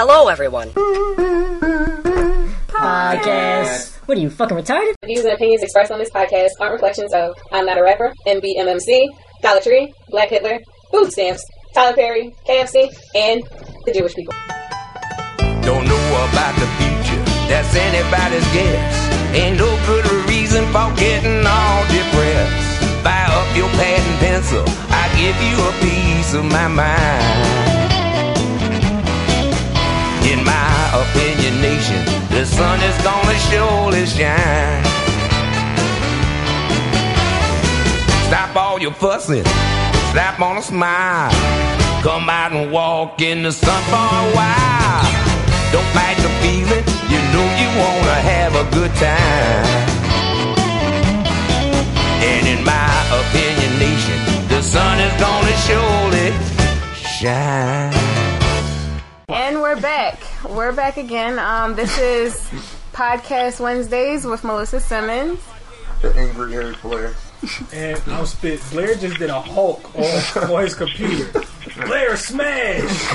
Hello, everyone. Podcast. What are you, fucking retarded? The views and opinions expressed on this podcast aren't reflections of I'm Not a Rapper, MBMMC, Dollar Tree, Black Hitler, food stamps, Tyler Perry, KFC, and the Jewish people. Don't know about the future, that's anybody's guess. Ain't no good reason for getting all depressed. Buy up your pad and pencil, I give you a piece of my mind. In my opinion, nation, the sun is gonna surely shine. Stop all your fussing, slap on a smile. Come out and walk in the sun for a while. Don't fight the feeling, you know you wanna have a good time. And in my opinion, nation, the sun is gonna surely shine. And we're back. We're back again. This is Podcast Wednesdays with Melissa Simmons. The angry Harry Blair. And I'll spit. Blair just did a Hulk on his computer. Blair smash!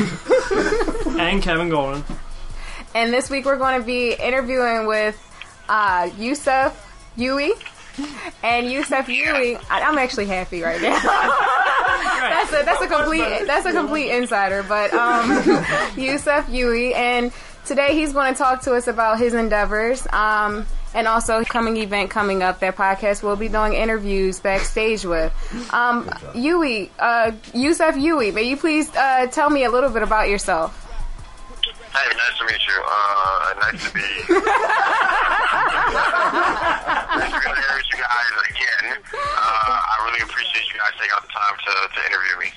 And Kevin Gordon. And this week we're going to be interviewing with Yusuf Yuie. And Yusuf Yuie, I'm actually happy right now. That's a complete insider, but Yusuf Yuie, and today he's going to talk to us about his endeavors and also coming event coming up. That podcast will be doing interviews backstage with Yusuf Yuie. May you please tell me a little bit about yourself? Hey, nice to meet you. Nice to be. Nice to be here with you guys again. I really appreciate you guys taking out the time to interview me.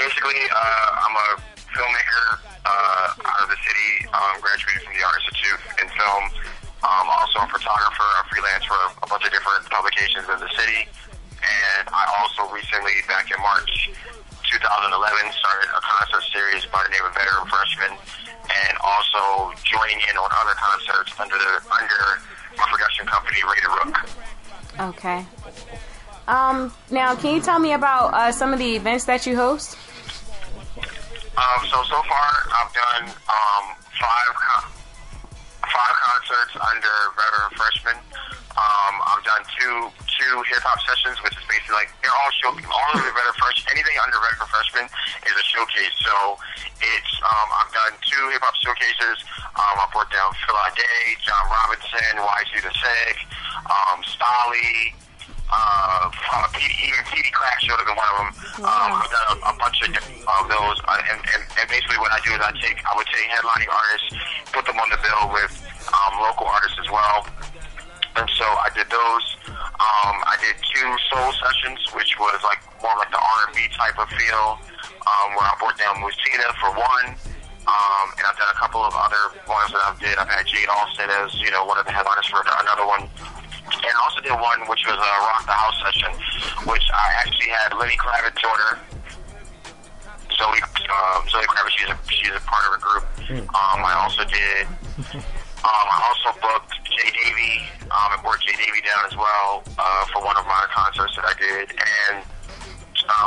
Basically, I'm a filmmaker out of the city. Graduated from the Art Institute in film. Also a photographer. I freelance for a bunch of different publications in the city. And I also recently, back in March 2011, started a concert series by the name of Veteran Freshman, and also joining in on other concerts under my production company, Rated Rook. Okay. Now, can you tell me about some of the events that you host? So far, I've done five concerts under Veteran Freshman. I've done two hip-hop sessions, which is basically like, they're all all of the Veteran Freshman, anything under Veteran Freshman is a showcase. So it's, I've done two hip-hop showcases. I've brought down Phil Day, John Robinson, YC the Sig, Stolly, even PD Crack show has been one of them. I've done a bunch of those. And basically what I do is I would take headlining artists, put them on the bill with local artists as well. And so I did those. I did two soul sessions, which was like more like the R&B type of feel, where I brought down Musina for one. And I've done a couple of other ones that I've did. I've had Jade Austin as, one of the headliners for another one. And I also did one, which was a Rock the House session, which I actually had Lenny Kravitz order. Zoe Kravitz, she's a part of a group. I also booked Jay Davey and brought Jay Davey down as well for one of my concerts that I did. And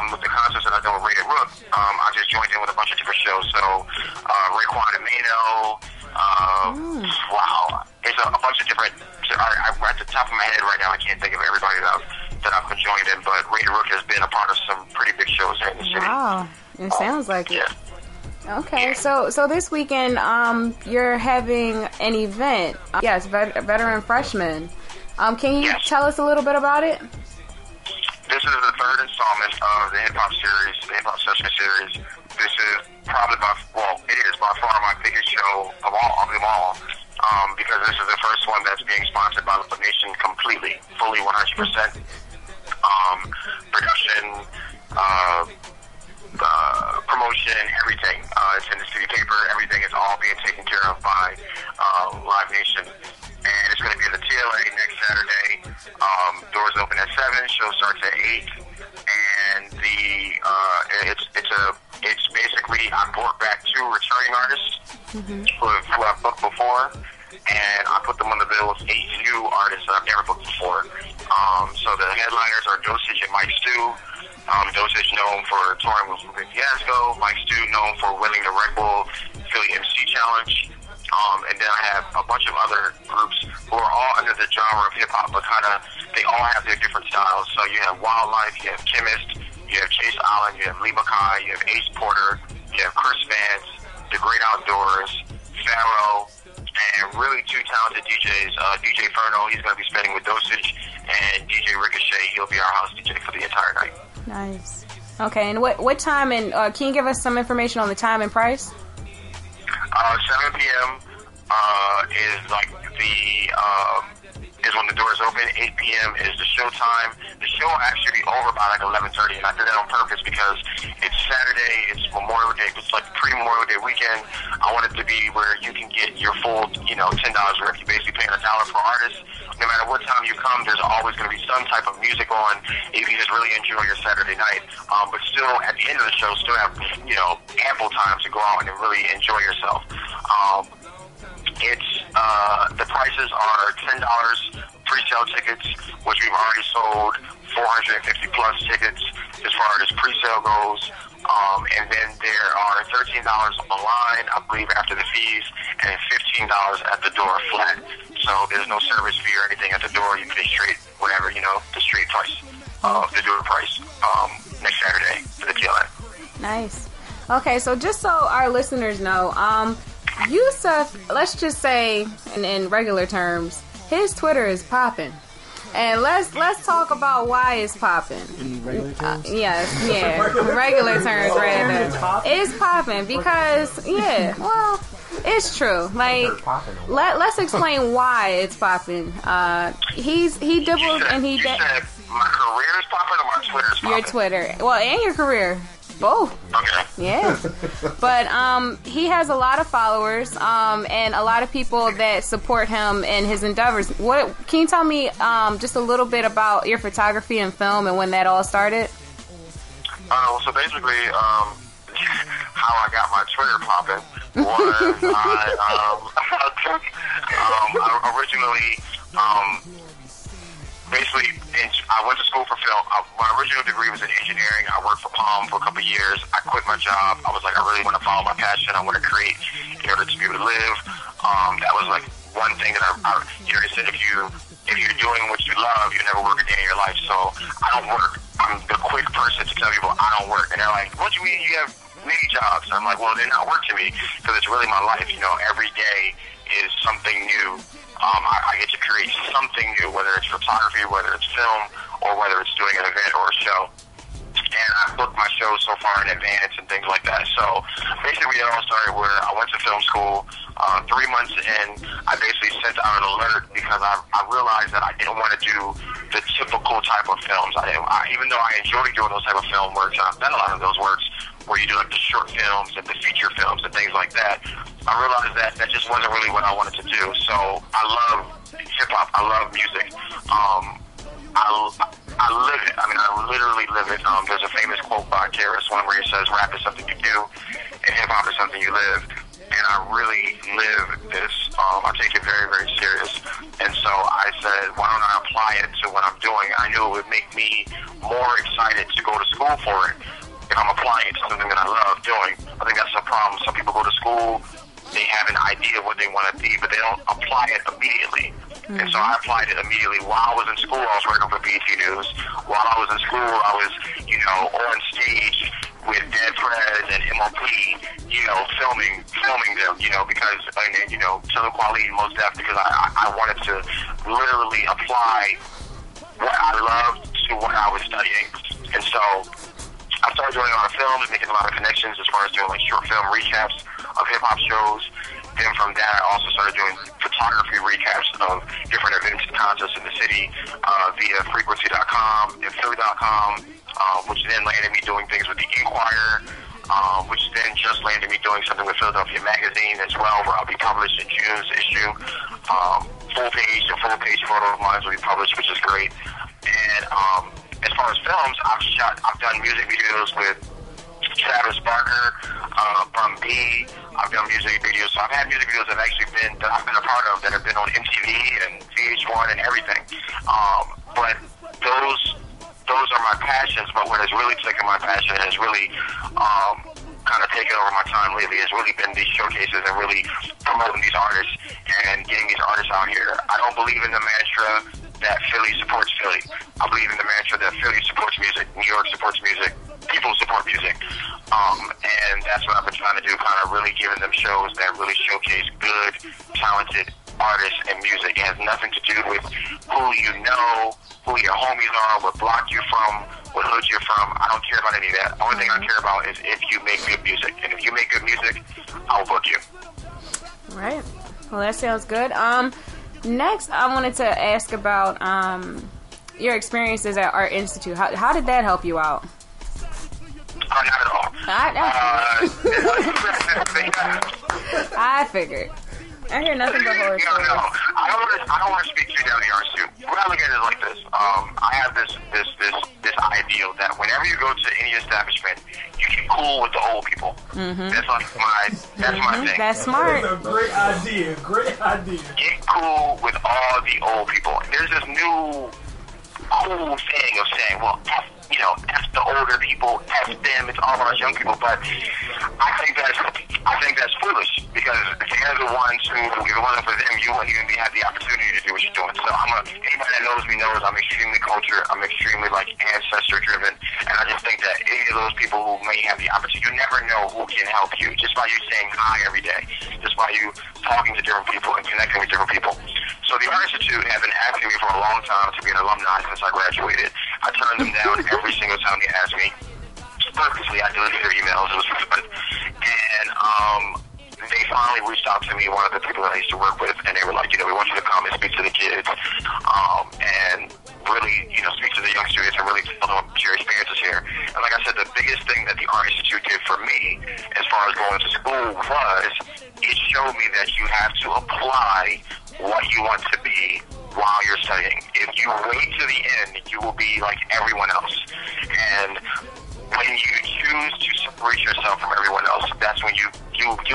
with the concerts that I did with Rated Rook, I just joined in with a bunch of different shows. So Raekwon and Mano, wow, it's a bunch of different. At the top of my head right now, I can't think of everybody that I've been joined in, but Rated Rook has been a part of some pretty big shows here in the city. Wow, it sounds like it. Okay, so this weekend you're having an event. Yes, Veteran Freshman. Can you tell us a little bit about it? This is the third installment of the hip hop session series. This is probably by far my biggest show of them all. Because this is the first one that's being sponsored by Live Nation completely, fully 100%. Production. Promotion, everything. It's in the city paper. Everything is all being taken care of by Live Nation. And it's going to be at the TLA next Saturday. Doors open at 7. Show starts at 8. And it's basically I brought back two returning artists who I've booked before, and I put them on the bill with 8 new artists that I've never booked before. So the headliners are Dosage and Mike Stew. Dosage known for touring with Fiasco, Mike Stew known for winning the Red Bull Philly Challenge, and then I have a bunch of other groups who are all under the genre of hip-hop, but kind of, they all have their different styles. So you have Wildlife, you have Chemist, you have Chase Island, you have Lee Makai, you have Ace Porter, you have Chris Vance, The Great Outdoors, Pharaoh, and really two talented DJs, DJ Ferno, he's going to be spending with Dosage, and DJ Ricochet, he'll be our house DJ for the entire night. Nice. Okay, and what time, and can you give us some information on the time and price? 7 p.m. Is when the doors open. 8 p.m. is the show time. The show will actually be over by like 11:30, and I did that on purpose because it's Saturday, it's Memorial Day, it's like pre-Memorial Day weekend. I want it to be where you can get your full, $10 worth. You're basically paying $1 for artists. No matter what time you come, there's always going to be some type of music on if you just really enjoy your Saturday night. But still, at the end of the show, still have, ample time to go out and really enjoy yourself. The prices are $10 pre-sale tickets, which we've already sold 450 plus tickets as far as pre-sale goes. And then there are $13 online, I believe, after the fees, and $15 at the door flat. So there's no service fee or anything at the door. You pay straight, whatever, the street price, the door price, next Saturday for the TLA. Nice. Okay, so just so our listeners know, Yusuf, let's just say in regular terms, his Twitter is popping, and let's talk about why it's popping. In regular terms, regular terms, rather, it's popping because it's true. Like, let's explain why it's popping. He dibbles and he. You said my career is popping or my Twitter is popping? Your Twitter, well, and your career. Both. Okay. Yeah. But he has a lot of followers and a lot of people that support him and his endeavors. What can you tell me just a little bit about your photography and film and when that all started? So basically, how I got my Twitter popping was I originally basically, I went to school for film. My original degree was in engineering. I worked for Palm for a couple of years. I quit my job. I was like, I really want to follow my passion. I want to create in order to be able to live. That was like one thing that they said if you're doing what you love, you never work a day in your life. So I don't work. I'm the quick person to tell people I don't work. And they're like, what do you mean you have many jobs? And I'm like, well, they're not work to me because it's really my life. Every day is something new. I get to create something new, whether it's photography, whether it's film, or whether it's doing an event or a show. And I booked my shows so far in advance and things like that. So basically it all started where I went to film school. 3 months in, I basically sent out an alert because I realized that I didn't want to do the typical type of films. Even though I enjoy doing those type of film works, and I've done a lot of those works, where you do like the short films and the feature films and things like that, I realized that just wasn't really what I wanted to do. So I love hip-hop, I love music, I live it. I mean, I literally live it. There's a famous quote by Karis one where he says rap is something you do and hip-hop is something you live, and I really live this. I take it very, very serious, and so I said, why don't I apply it to what I'm doing? I knew it would make me more excited to go to school for it if I'm applying it to something that I love doing. I think that's a problem. Some people go to school, they have an idea of what they want to be, but they don't apply it immediately. Mm-hmm. And so I applied it immediately. While I was in school, I was working for BET News. While I was in school, I was, on stage with Dead Prez and MOP, filming them, because, and Chilla Quali, Mos Def, because I wanted to literally apply what I loved to what I was studying. And so I started doing a lot of films, making a lot of connections as far as doing like short film recaps of hip hop shows. Then from that, I also started doing photography recaps of different events and contests in the city via frequency.com and philly.com, which then landed me doing things with the Inquirer, which then just landed me doing something with Philadelphia Magazine as well, where I'll be published in June's issue. Full page photo of mine will be published, which is great. And, as far as films, I've done music videos with Travis Barker, Bum B. I've done music videos. So I've had music videos that I've been a part of that have been on MTV and VH1 and everything. But those are my passions. But what has really taken my passion has really kind of taken over my time lately has really been these showcases and really promoting these artists and getting these artists out here. I don't believe in the mantra that Philly supports Philly. I believe in the mantra that Philly supports music, New York supports music, people support music. And that's what I've been trying to do, kind of really giving them shows that really showcase good, talented artists and music. It has nothing to do with who you know, who your homies are, what block you're from, what hood you're from. I don't care about any of that. The only thing I care about is if you make good music. And if you make good music, I'll book you. Right. Well, that sounds good. Next, I wanted to ask about your experiences at Art Institute. How did that help you out? Not at all. I figured. I hear nothing but horror stories. No. I don't want to speak too down the Art Institute. What I look at it like this. I have this ideal that whenever you go to any establishment, you get cool with the old people. Mm-hmm. That's my thing. That's smart. That's a great idea. Get cool with all the old people. There's this new cool thing of saying, well, F the older people, F them, it's all about young people, but I think that's foolish, because they're the ones who, if it wasn't for them, you wouldn't even have the opportunity to do what you're doing. So anybody that knows me knows I'm extremely cultured, I'm extremely ancestor driven, and I just think that any of those people who may have the opportunity, you never know who can help you, just by you saying hi every day, just by you talking to different people and connecting with different people. So the Art Institute has been asking me for a long time to be an alumni since I graduated. I turned them down every single time they asked me. Purposely, I deleted their emails. It was fun. And they finally reached out to me, one of the people that I used to work with, and they were like, we want you to come and speak to the kids and really, speak to the young students and really tell them your experiences here. And like I said, the biggest thing that the Art Institute did for me as far as going to school was it showed me that you have to apply what you want to be while you're studying. If you wait to the end, you will be like everyone else. And when you choose to separate yourself from everyone else, that's when you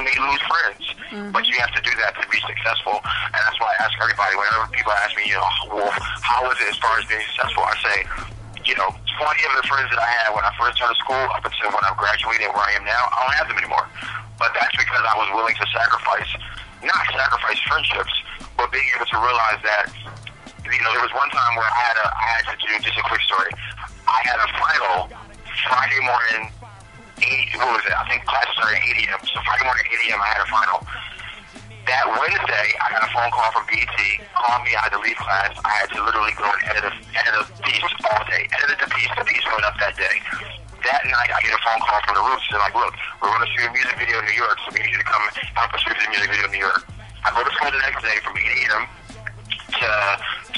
may lose friends. Mm-hmm. But you have to do that to be successful. And that's why I ask everybody, whenever people ask me, well, how is it as far as being successful? I say, 20 of the friends that I had when I first started school up until when I'm graduating where I am now, I don't have them anymore. But that's because I was willing to not sacrifice friendships, but being able to realize that, there was one time where I had to do just a quick story. I had a final Friday morning, I think class started at 8 a.m. So Friday morning at 8 a.m. I had a final. That Wednesday, I got a phone call from BET, called me, I had to leave class. I had to literally go and edit a piece all day. Edited the piece went up that day. That night, I get a phone call from The Roots. They're like, look, we're going to shoot a music video in New York, so we need you to come help us shoot the music video in New York. I go to school the next day from 8 a.m. to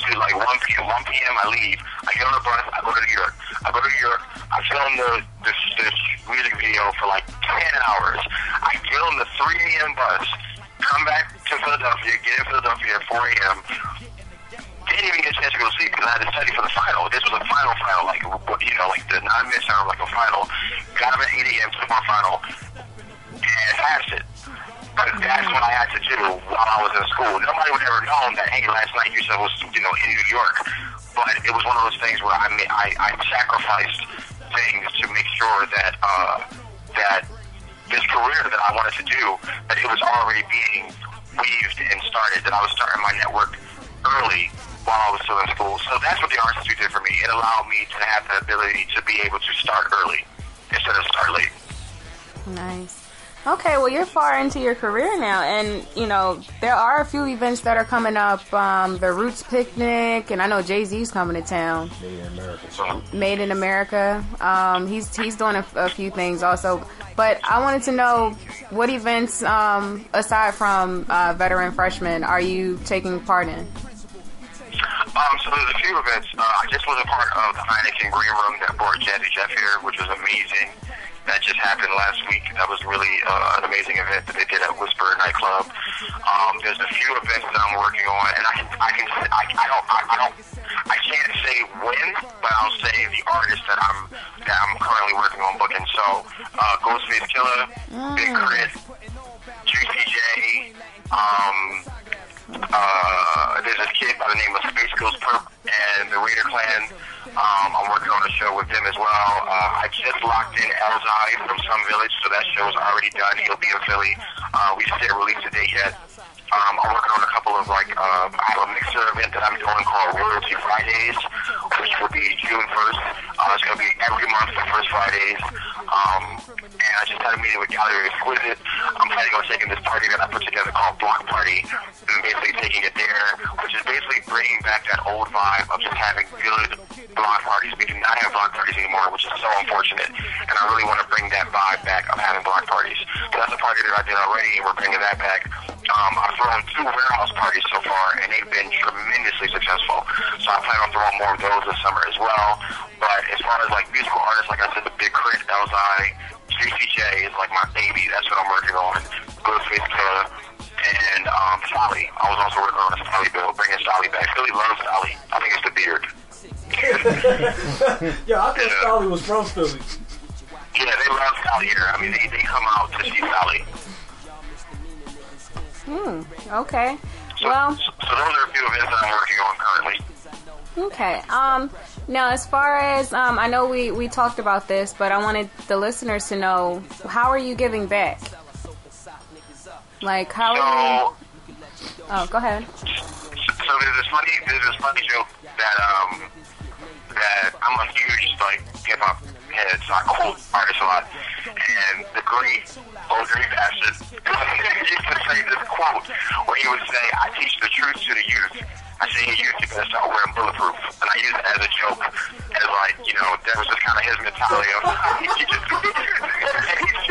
1 p.m. 1 p.m. I leave. I get on the bus. I go to New York. I film this music video for 10 hours. I get on the 3 a.m. bus, come back to Philadelphia, get in Philadelphia at 4 a.m. Didn't even get a chance to go to sleep because I had to study for the final. This was a final, the non-midterm, a final. Got up at 8 a.m. took my final, and passed it. But that's what I had to do while I was in school. Nobody would ever known that, hey, last night you said was, in New York. But it was one of those things where I sacrificed things to make sure that that this career that I wanted to do, that it was already being weaved and started, that I was starting my network early while I was still in school. So that's what the Art Institute did for me. It allowed me to have the ability to be able to start early instead of start late. Nice. Okay, well, you're far into your career now, and, there are a few events that are coming up, the Roots Picnic, and I know Jay-Z's coming to town. Made in America. Made in America. He's doing a few things also, but I wanted to know what events, aside from Veteran Freshman, are you taking part in? So there's a few events. I just was a part of the Heineken Green Room that brought Jazzy Jeff here, which was amazing. That just happened last week. That was really an amazing event that they did at Whisper Nightclub. There's a few events that I'm working on, and I can't say when, but I'll say the artist that I'm currently working on booking. So, Ghostface Killer, Big Crit, GCJ. There's a kid by the name of Space Ghost Perp and the Raider Clan. I'm working on a show with them as well. I just locked in Elzai from Some Village, so that show is already done. He'll be in Philly. We just didn't release the date yet. I'm working on a couple of, I have a mixer event that I'm doing called Royalty Fridays, which will be June 1st. It's going to be every month, the first Fridays. And I just had a meeting with Gallery Exquisite. I'm planning on taking this party that I put together called Block Party and basically taking it there, which is basically bringing back that old vibe of just having good block parties. We do not have block parties anymore, which is so unfortunate. And I really want to bring that vibe back of having block parties. So that's a party that I did already, and we're bringing that back. I've thrown 2 warehouse parties so far, and they've been tremendously successful. So I plan on throwing more of those this summer as well. But as far as like musical artists, like I said, the Big Crit, Elzai, GCJ is like my baby. That's what I'm working on. Ghostface Killer and Solly. I was also working on a Solly bill, bringing Solly back. Philly loves Solly. I think it's the beard. Yeah, I thought Solly was from Philly. Yeah, they love Solly here. I mean, they come out to see Solly. Okay. So those are a few events that I'm working on currently. Okay. Now, as far as I know, we talked about this, but I wanted the listeners to know, how are you giving back? Like, how are you? Oh, go ahead. So there's this funny joke that I'm a huge hip hop head, so I quote artists a lot, and the great Greek bastard used to say this quote where he would say, "I teach the truth to the youth. I say, hey, youth, you better start wearing bulletproof." And I use it as a joke, as that was just kind of his mentality.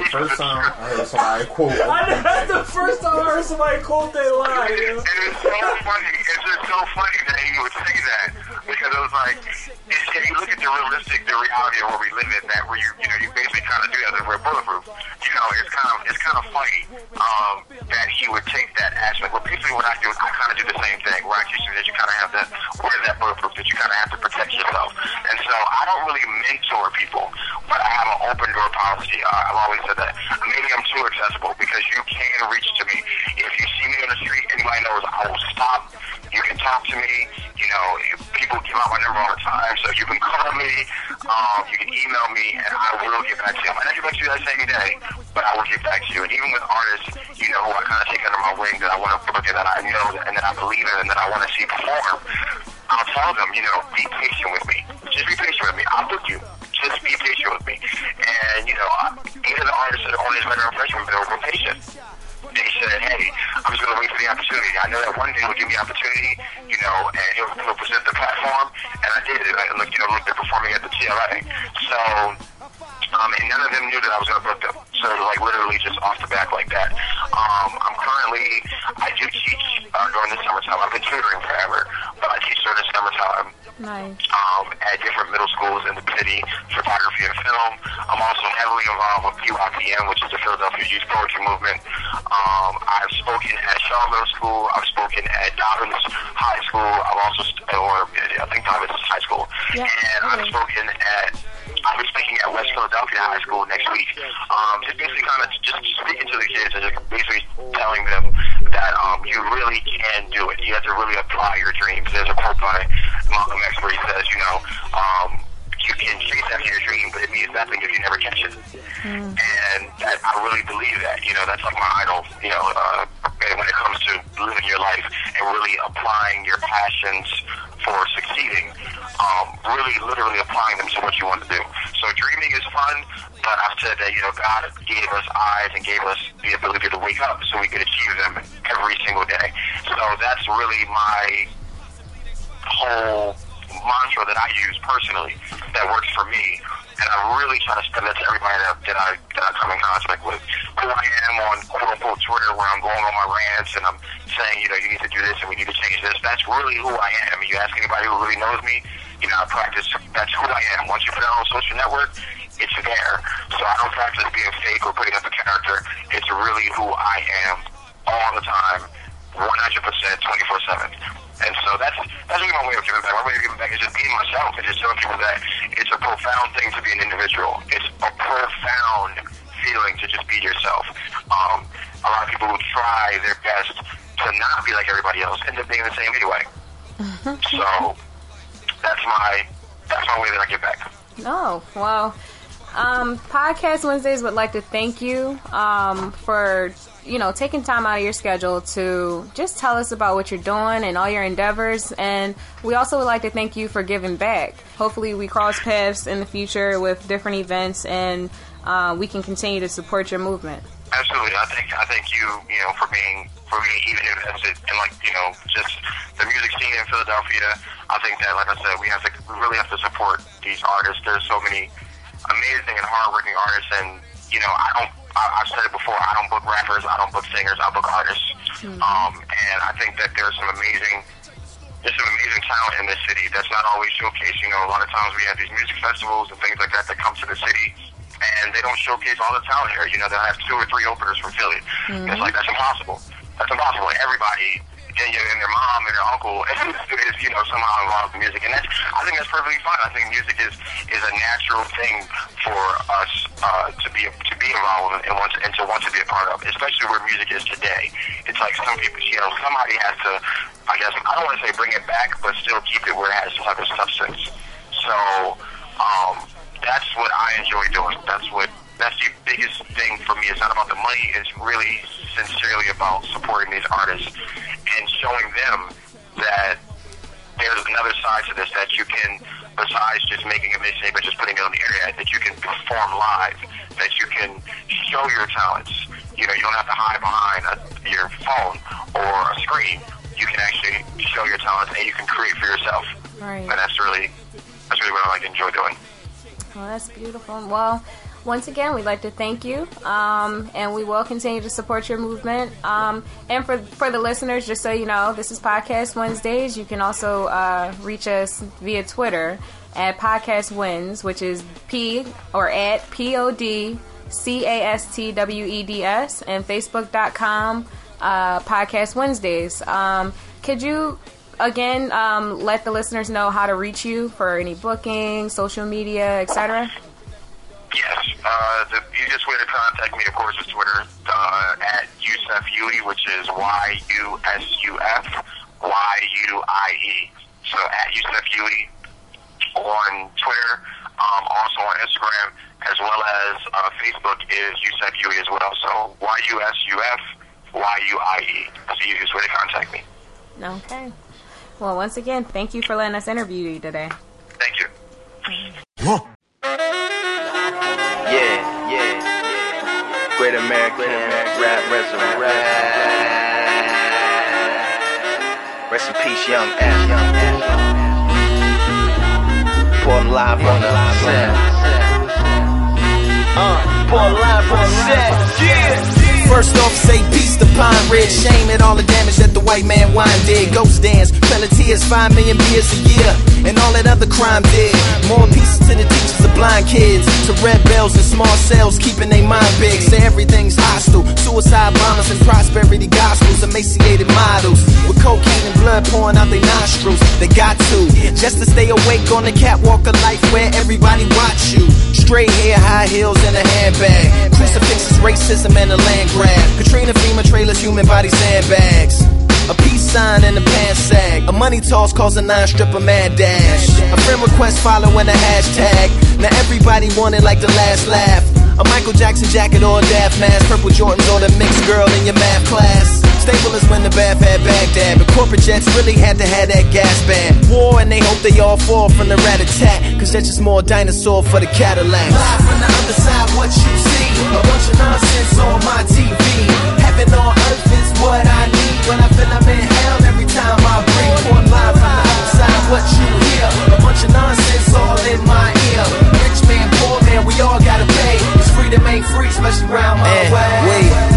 First time I heard somebody quote that. That's the first time I heard somebody quote that line. And it's so funny. It's just so funny that he would say that, because it was if you look at the reality of where we live in, that where you basically kind of do that, we're bulletproof. It's kind of funny that he would take that aspect. Well, basically what I do is I kind of do the same thing, where I teach you that you kind of have that, wear that bulletproof, that you kind of have to protect yourself. And so I don't really mentor people, but I have an open door policy. I've always said that maybe I'm too accessible, because you can reach to me. If you see me on the street, anybody knows I will stop. You can talk to me. People give out my number all the time, so you can call me, you can email me, and I will get back to you. I might not get back to you that same day, but I will get back to you. And even with artists, who I kind of take under my wing, that I want to book, and that I know, and that I believe in, and that I want to see perform, I'll tell them, be patient with me. Just be patient with me. I'll book you. Just be patient with me. And, even the artists that are on this Veteran Freshman bill were patient. They said, hey, I'm just going to wait for the opportunity. I know that one day will give me opportunity, and he'll present the platform. And I did it. Look, they're performing at the TLA. So, and none of them knew that I was going to book them. So, literally just off the back like that. I do teach during the summertime. I've been tutoring forever, but I teach during the summertime. Nice. At different middle schools in the city, photography and film. I'm also heavily involved with PYPM, which is the Philadelphia Youth Poetry Movement. I've spoken at Shaw Middle School. I've spoken at Dobbins High School. I've also, I think Dobbins High School. Yeah. And I'll be speaking at West Philadelphia High School next week. Just basically kind of just speaking to the kids and just basically telling them that you really can do it. You have to really apply your dreams. There's a quote by Malcolm X where he says, you can chase after your dream, but it means nothing if you never catch it. And that, I really believe that. That's my idol, when it comes to living your life and really applying your passions for succeeding, really literally applying them to what you want to do. So dreaming is fun, but I've said that, God gave us eyes and gave us the ability to wake up so we could achieve them every single day. So that's really my whole mantra that I use personally that works for me, and I really try to spread that to everybody that I come in contact with. Who I am on quote-unquote Twitter, where I'm going on my rants and I'm saying, you need to do this and we need to change this. That's really who I am. You ask anybody who really knows me, I practice. That's who I am. Once you put it on a social network, it's there. So I don't practice being fake or putting up a character. It's really who I am all the time, 100%, 24/7. And so that's really my way of giving back. My way of giving back is just being myself and just telling people that it's a profound thing to be an individual. It's a profound feeling to just be yourself. A lot of people will try their best to not be like everybody else, end up being the same anyway. So that's my way that I get back. Oh, wow. Podcast Wednesdays would like to thank you for, you know, taking time out of your schedule to just tell us about what you're doing and all your endeavors. And we also would like to thank you for giving back. Hopefully we cross paths in the future with different events, and we can continue to support your movement. Absolutely. I thank you, you know, for being even invested in, like, you know, just the music scene in Philadelphia. I think that, like I said, we really have to support these artists. There's so many amazing and hardworking artists, and, you know, I've said it before, I don't book rappers, I don't book singers, I book artists. Mm-hmm. And I think that there's some amazing talent in this city that's not always showcased. You know, a lot of times we have these music festivals and things like that that come to the city, and they don't showcase all the talent here. You know, they'll have 2 or 3 openers from Philly. Mm-hmm. It's like, that's impossible. That's impossible. Everybody, and their mom and their uncle is, you know, somehow involved in music. And I think that's perfectly fine. I think music is a natural thing for us to be involved in and to want to be a part of, especially where music is today. It's like some people, you know, somebody has to, I guess, I don't want to say bring it back, but still keep it where it has some type of substance. So, that's what I enjoy doing. That's the biggest thing for me. It's not about the money. It's really sincerely about supporting these artists and showing them that there's another side to this, that you can, besides just making a mixtape, but just putting it on the internet, that you can perform live, that you can show your talents. You know, you don't have to hide behind your phone or a screen. You can actually show your talents, and you can create for yourself. Right. And that's really what I like to enjoy doing. Well, that's beautiful. Well, once again, we'd like to thank you, and we will continue to support your movement. And for the listeners, just so you know, this is Podcast Wednesdays. You can also reach us via Twitter at Podcast Wins, which is @PodcastWeds, and Facebook.com Podcast Wednesdays. Could you, again, let the listeners know how to reach you for any bookings, social media, etc.? Yes, the easiest way to contact me, of course, is Twitter, at Yusuf Yuie, which is YUSUF YUIE. So at Yusuf Yuie on Twitter, also on Instagram, as well as Facebook is Yusuf Yuie as well. So YUSUF YUIE. That's the easiest way to contact me. Okay. Well, once again, thank you for letting us interview you today. Thank you. Yeah. Great American rap resume. Rap. Rest in peace, Young F. Born live on the set. Born live on the set. Yeah. First off, say peace to Pine Ridge. Shame at all the damage that the white man wine did. Ghost dance, fella tears, 5 million beers a year, and all that other crime did. More pieces to the teachers of blind kids, to red bells and small cells, keeping their mind big. Say everything's hostile, suicide bombers and prosperity gospels, emaciated models with cocaine and blood pouring out their nostrils. They got to, just to stay awake on the catwalk of life where everybody watch you. Straight hair, high heels, and a handbag. Crucifixes, racism, and a land grab. Katrina, FEMA, trailers, human body sandbags. A peace sign and a pants sag. A money toss calls a non-stripper mad dash. A friend request following a hashtag. Now everybody wanted like the last laugh. A Michael Jackson jacket or a Daft mask. Purple Jordans or the mixed girl in your math class. Stable is when the bath had Baghdad, but corporate jets really had to have that gas band. War and they hope they all fall from the rat attack, cause that's just more dinosaur for the Cadillacs. Live from the other side, what you see, a bunch of nonsense on my TV. Heaven on earth is what I need when I feel I'm in hell every time I breathe. Born live from the other side, what you hear, a bunch of nonsense all in my ear. Rich man, poor man, we all gotta pay. It's freedom ain't free, especially round my way.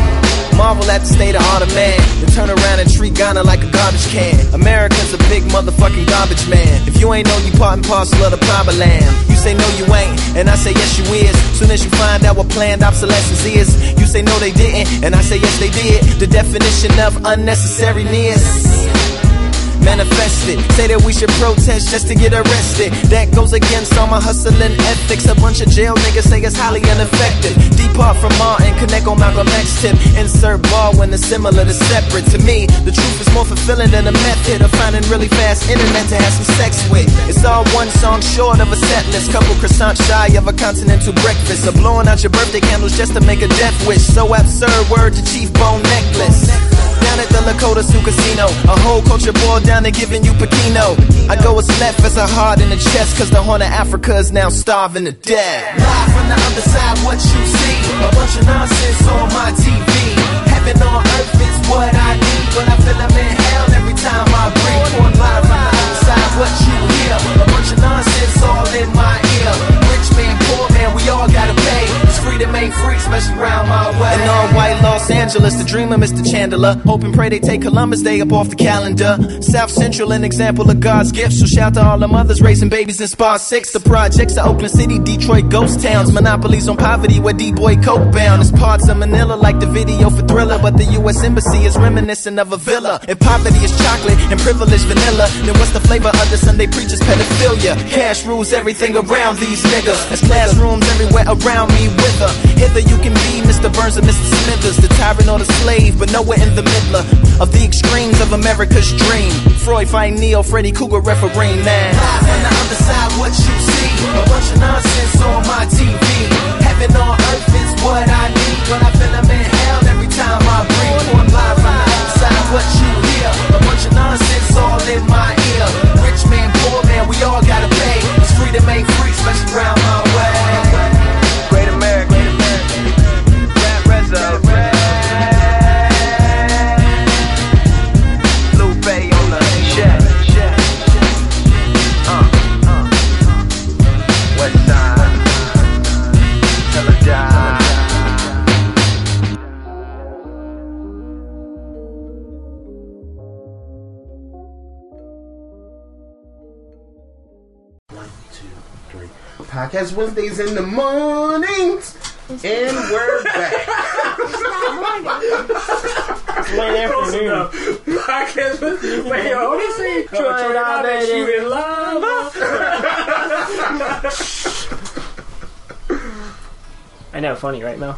Marvel at the state of honor, man. Then turn around and treat Ghana like a garbage can. America's a big motherfucking garbage man. If you ain't know, you part and parcel of the proper land. You say no, you ain't, and I say yes, you is. Soon as you find out what planned obsolescence is, you say no, they didn't, and I say yes, they did. The definition of unnecessary nearness. manifested. Say that we should protest just to get arrested. That goes against all my hustling ethics. A bunch of jail niggas say it's highly ineffective. Depart from all and connect on Malcolm X tip. Insert ball when it's similar to separate. To me, the truth is more fulfilling than a method of finding really fast internet to have some sex with. It's all one song short of a set list. Couple croissants shy of a continental breakfast. Or blowing out your birthday candles just to make a death wish. So absurd, word to Chief Bone Necklace. Down at the Lakota Sioux Casino, a whole culture boiled down to giving you Pekino. I go as left as a heart in the chest, cause the Horn of Africa is now starving to death. Live from the other side, what you see, a bunch of nonsense on my TV. Heaven on earth is what I need, but I feel I'm in hell every time I breathe. On live from the other side, what you hear, a bunch of nonsense all in my ear. Rich man, poor man, we all gotta pay. Freedom ain't free, especially round my way. In all white Los Angeles, the dream of Mr. Chandler. Hope and pray they take Columbus Day up off the calendar. South Central, an example of God's gift. So shout to all the mothers raising babies in Spa 6. The projects of Oakland City, Detroit ghost towns. Monopolies on poverty where D-Boy coke bound. There's parts of Manila like the video for Thriller, but the U.S. Embassy is reminiscent of a villa. If poverty is chocolate and privilege vanilla, then what's the flavor of the Sunday preacher's pedophilia? Cash rules everything around these niggas. There's classrooms everywhere around me. Hither you can be Mr. Burns or Mr. Smithers, the tyrant or the slave, but nowhere in the middler of the extremes of America's dream. Freud fighting Neo, Freddy Cougar refereeing now. Live on the other side, what you see, a bunch of nonsense on my TV. Heaven on earth is what I need, but I feel I'm in hell every time I breathe. On live from the other side, what you hear, a bunch of nonsense all in my ear. Rich man, poor man, we all gotta pay. It's freedom ain't free, especially round my way. Podcast Wednesdays in the mornings, and we're back. It's not morning. It's late afternoon. Podcast Wednesdays. Wait, yo, what do you say? Troy out that you in love. I know, funny, right, Mel?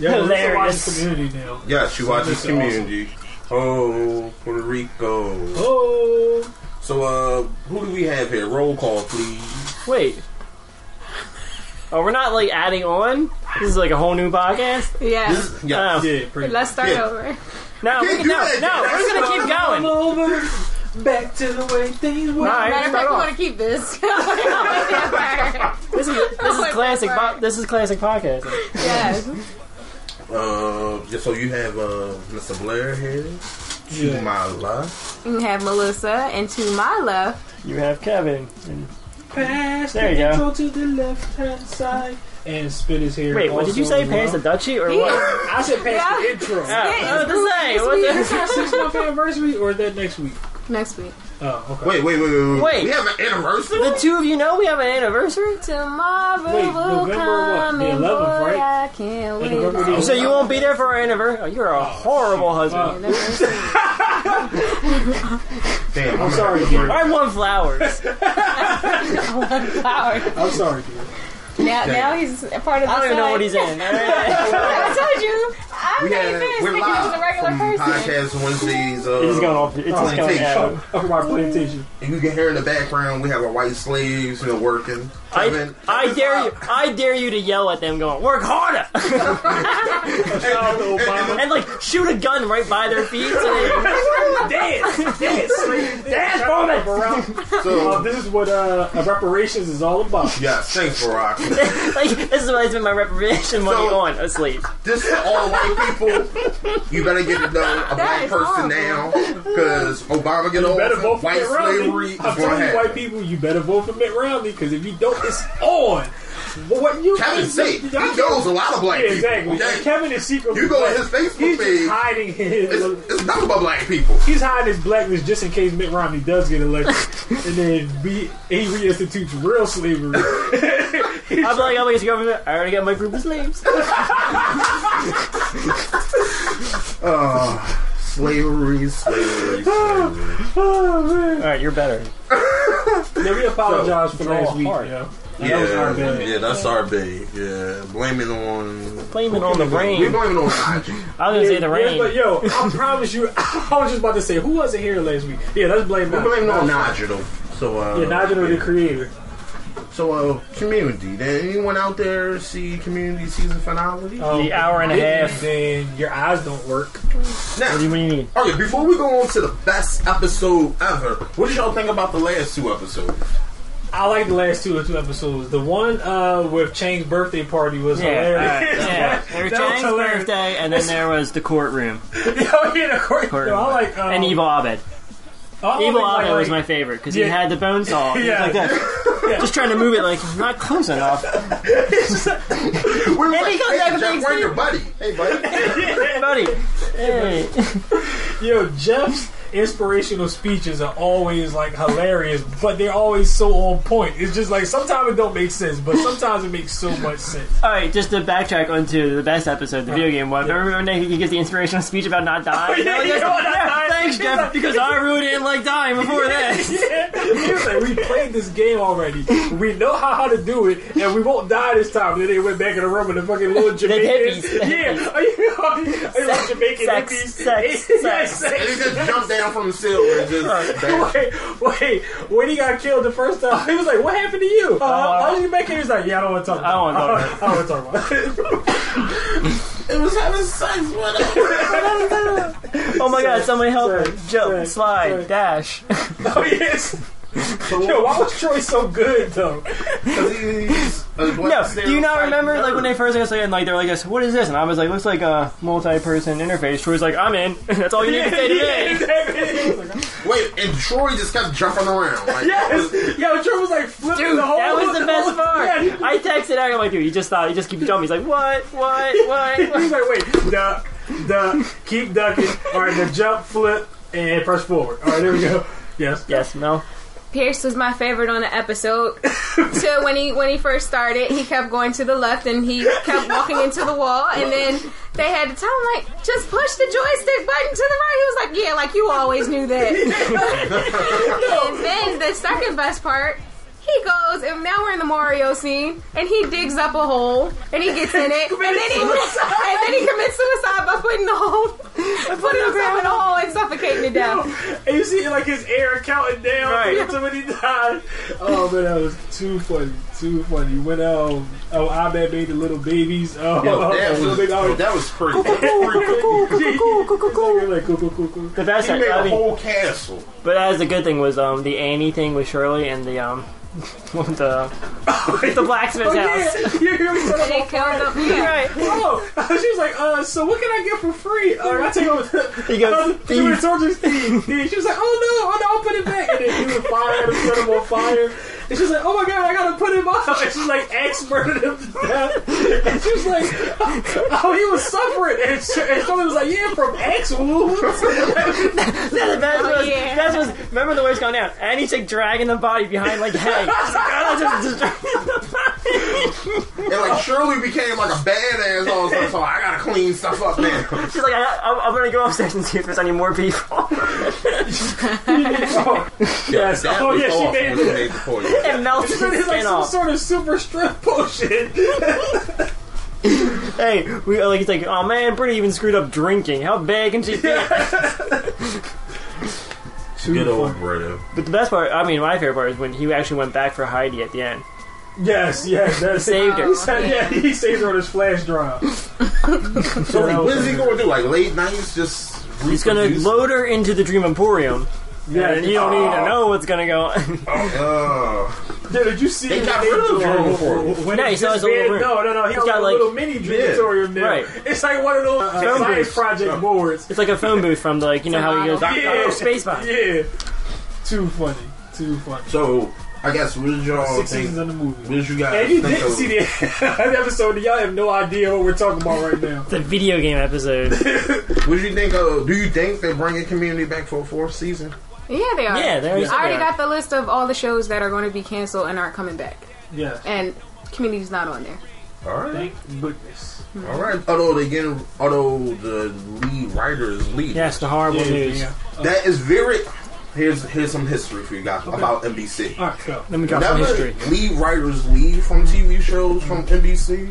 Yeah, hilarious. Community now. Yeah, she watches Community. Awesome. Oh, Puerto Rico. Oh. So, who do we have here? Roll call, please. Wait. Oh, we're not, like, adding on? This is, like, a whole new podcast? Yeah. Let's start over. No, we're just gonna keep going. Over, back to the way things were. Matter of fact, we wanna keep this. This is classic podcasting. Yes. So you have, Mr. Blair here. To my left. You have Melissa, and to my left, you have Kevin. And pass there you go. To the left hand side. And Spit is here. Wait, what did you say? Pass the Dutchie or what? I said pass the intro. Is that 6 month anniversary or is that next week? Next week. Oh, okay. Wait. We have an anniversary? The two of you know we have an anniversary? Tomorrow will come. The 11th, right? I can't wait. So you won't be there for our anniversary? Oh, you're a horrible husband. Damn, I'm sorry, dear. I want flowers. I'm sorry, dear. Now he's a part of the I don't even know what he's in. I told you. I'm not even thinking he was a regular person. Podcast Wednesdays. It's going off. It's just going out of our plantation. And you can hear in the background, we have our white slaves who are working. I dare you to yell at them going, work harder! And like, shoot a gun right by their feet. Dance, woman! So this is what reparations is all about. Yes, thanks, Barack. This is what has been my reparation money on, a slave. This is all white people. You better get to know a black person now, because Obama get old, white slavery is going to happen. White people, you better vote for Mitt Romney, because if you don't, it's on. What you Kevin say? He knows a lot of black people. Exactly. Kevin is secretly. You go on his Facebook page. He's hiding his. It's nothing about black people. He's hiding his blackness just in case Mitt Romney does get elected, and then he reinstitutes real slavery. I'm like, I'm against government. I already got my group of slaves. Slavery. Oh, man. All right, you're better. Yeah, we apologize for last week. Yeah. That's our bad. Yeah, blame it on... Blame it on the rain. We blame it on I was going to say the rain. But yo, I promise you, I was just about to say, who wasn't here last week? Yeah, let's blame it. We're blaming on Nigel, though. So, Nigel, the creator. So, Community. Did anyone out there see Community season finale? The hour and a half. Then your eyes don't work. Now, what do you mean? Okay, before we go on to the best episode ever, what did y'all think about the last two episodes? I like the last two episodes. The one with Chang's birthday party was hilarious. There was Chang's birthday, and then there was the courtroom. Courtroom. I like and Evil Abed. Evil Abed was my favorite because he had the bone saw. Yeah, like that. Just trying to move it like not close enough. Where's your buddy? Hey, buddy. Hey. Yo, Jeff's inspirational speeches are always like hilarious, but they're always so on point. It's just like sometimes it don't make sense, but sometimes it makes so much sense. Alright, just to backtrack onto the best episode, the video game one. Remember when he gives the inspirational speech about not dying? Thanks, Jeff, because I really didn't like dying before that. He was like, we played this game already. We know how to do it, and we won't die this time. And then they went back in the room and the fucking little Jamaicans. Jamaican hippies. Sex. And he just jumped down from the silver and just wait when he got killed the first time, he was like, what happened to you? How did you make it? He was like, yeah, I don't want to talk about it. I don't want to talk about it. It was having sex with him. Oh my god, somebody help me. Jump, slide, dash. Oh yes. Yo, why was Troy so good though? Do you not remember like when they first got started and like they were like, what is this? And I was like, looks like a multi-person interface. Troy's like, I'm in. That's all you need to say today. Wait, and Troy just kept jumping around. Like, Troy was like flipping the whole. That was the best part. Yeah. I texted out, I'm like, dude, he just keeps jumping. He's like, what? He's like, wait, duck, keep ducking. All right, the jump, flip, and press forward. All right, there we go. Yes, no. Pierce was my favorite on the episode. So when he first started, he kept going to the left and he kept walking into the wall. And then they had to tell him, like, just push the joystick button to the right. He was like, yeah, like you always knew that. And then the second best part, he goes, and now we're in the Mario scene, and he digs up a hole, and he gets in it, and then he commits suicide by putting himself in a hole and suffocating to death. And you see, like, his air counting down until he died. Oh, man, that was too funny. When, Abed made the little babies. That was pretty. He made a whole castle. But that was the good thing was, the Annie thing with Shirley and the, the blacksmith's house. She was like, so what can I get for free? I take over the torture thing. She was like, oh no, I'll put it back. And then he was set him on fire. And she was like, oh my god, I gotta put him up. And she was like, murdered him to death. And she was like, oh, he was suffering. And somebody was like, yeah, from X wounds. Remember the way it's gone down. And he's like dragging the body behind like head. And like Shirley became like a badass all of a sudden, so I gotta clean stuff up now. She's like, I'm gonna go upstairs and see if there's any more people. She made the point. And melted his skin off. Some sort of super strength potion. Hey, it's like, oh man, Brittany even screwed up drinking. How bad can she get? Good old Britta. But the best part, my favorite part, is when he actually went back for Heidi at the end. Yes, that's saved her. He saved her on his flash drive. So what is he going to do? Like late nights, just he's going to load her into the Dream Emporium. Yeah, and you don't need to know what's going to go on. Yeah, did you see? They got rid of the Dream Emporium. No, he saw his little room. No, he's got like a little mini Dream Emporium now. Right. It's like one of those science project boards. It's like a phone booth from the, like, you know how he goes, Spacebot. Yeah, too funny. So. I guess what did y'all think? 6 seasons in the movie. What did you guys think of? See the episode. Y'all have no idea what we're talking about right now. The video game episode. What did you think of? Do you think they're bringing Community back for a 4th season? Yeah, they are. I already got the list of all the shows that are going to be canceled and aren't coming back. Yes. And Community's not on there. All right. Thank goodness. All right. Although the lead writers leave. That's the horrible news. Yeah. That is very. Here's some history for you guys about NBC. All right, so let me get some history. Lead writers leave from TV shows from NBC.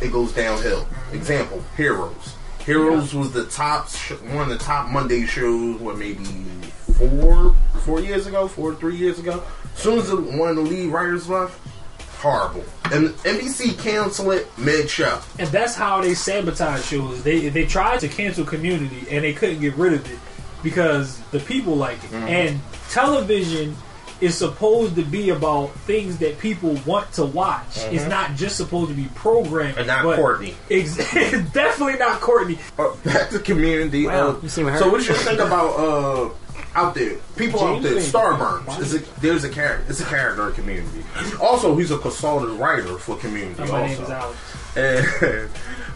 It goes downhill. Example: Heroes. Heroes was the top one of the top Monday shows. What maybe three years ago. As soon as one of the lead writers left. Horrible. And NBC canceled it mid-show. And that's how they sabotage shows. They tried to cancel Community, and they couldn't get rid of it because the people like it. Mm-hmm. And television is supposed to be about things that people want to watch. Mm-hmm. It's not just supposed to be programmed. And not Courtney. Definitely not Courtney. Back to Community. Wow, so what do you think about... out there, people James out there, Starburns. It's a character in Community. Also, he's a consultant writer for Community. My name is Alex. And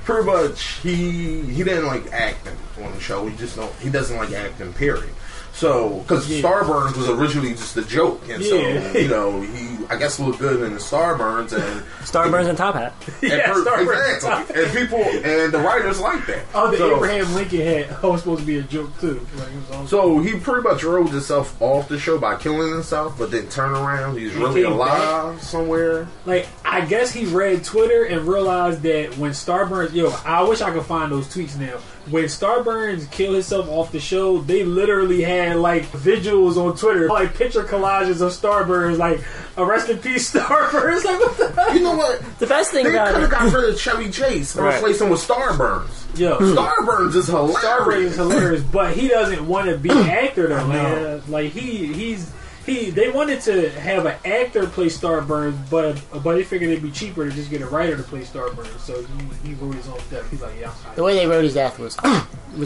pretty much, he didn't like acting on the show. He doesn't like acting. Period. So, because Starburns was originally just a joke, and so he I guess looked good in the Starburns and and Top Hat. Exactly. And people and the writers like that. Oh, the Abraham Lincoln hat was supposed to be a joke too. Like, so he pretty much rolled himself off the show by killing himself, but then turn around, he's really alive somewhere. Like I guess he read Twitter and realized that when Starburns, I wish I could find those tweets now. When Starburns killed himself off the show, they literally had like visuals on Twitter, like picture collages of Starburns, like rest in peace Starburns. Like what the hell? You know what? The best thing about it, they could have got rid of Chevy Chase and replaced him with Starburns. Yo, Starburns is hilarious. But he doesn't want to be an actor though. Like they wanted to have an actor play Starburns, but they figured it'd be cheaper to just get a writer to play Starburns. So he wrote his own stuff. He's like, the way they wrote his death was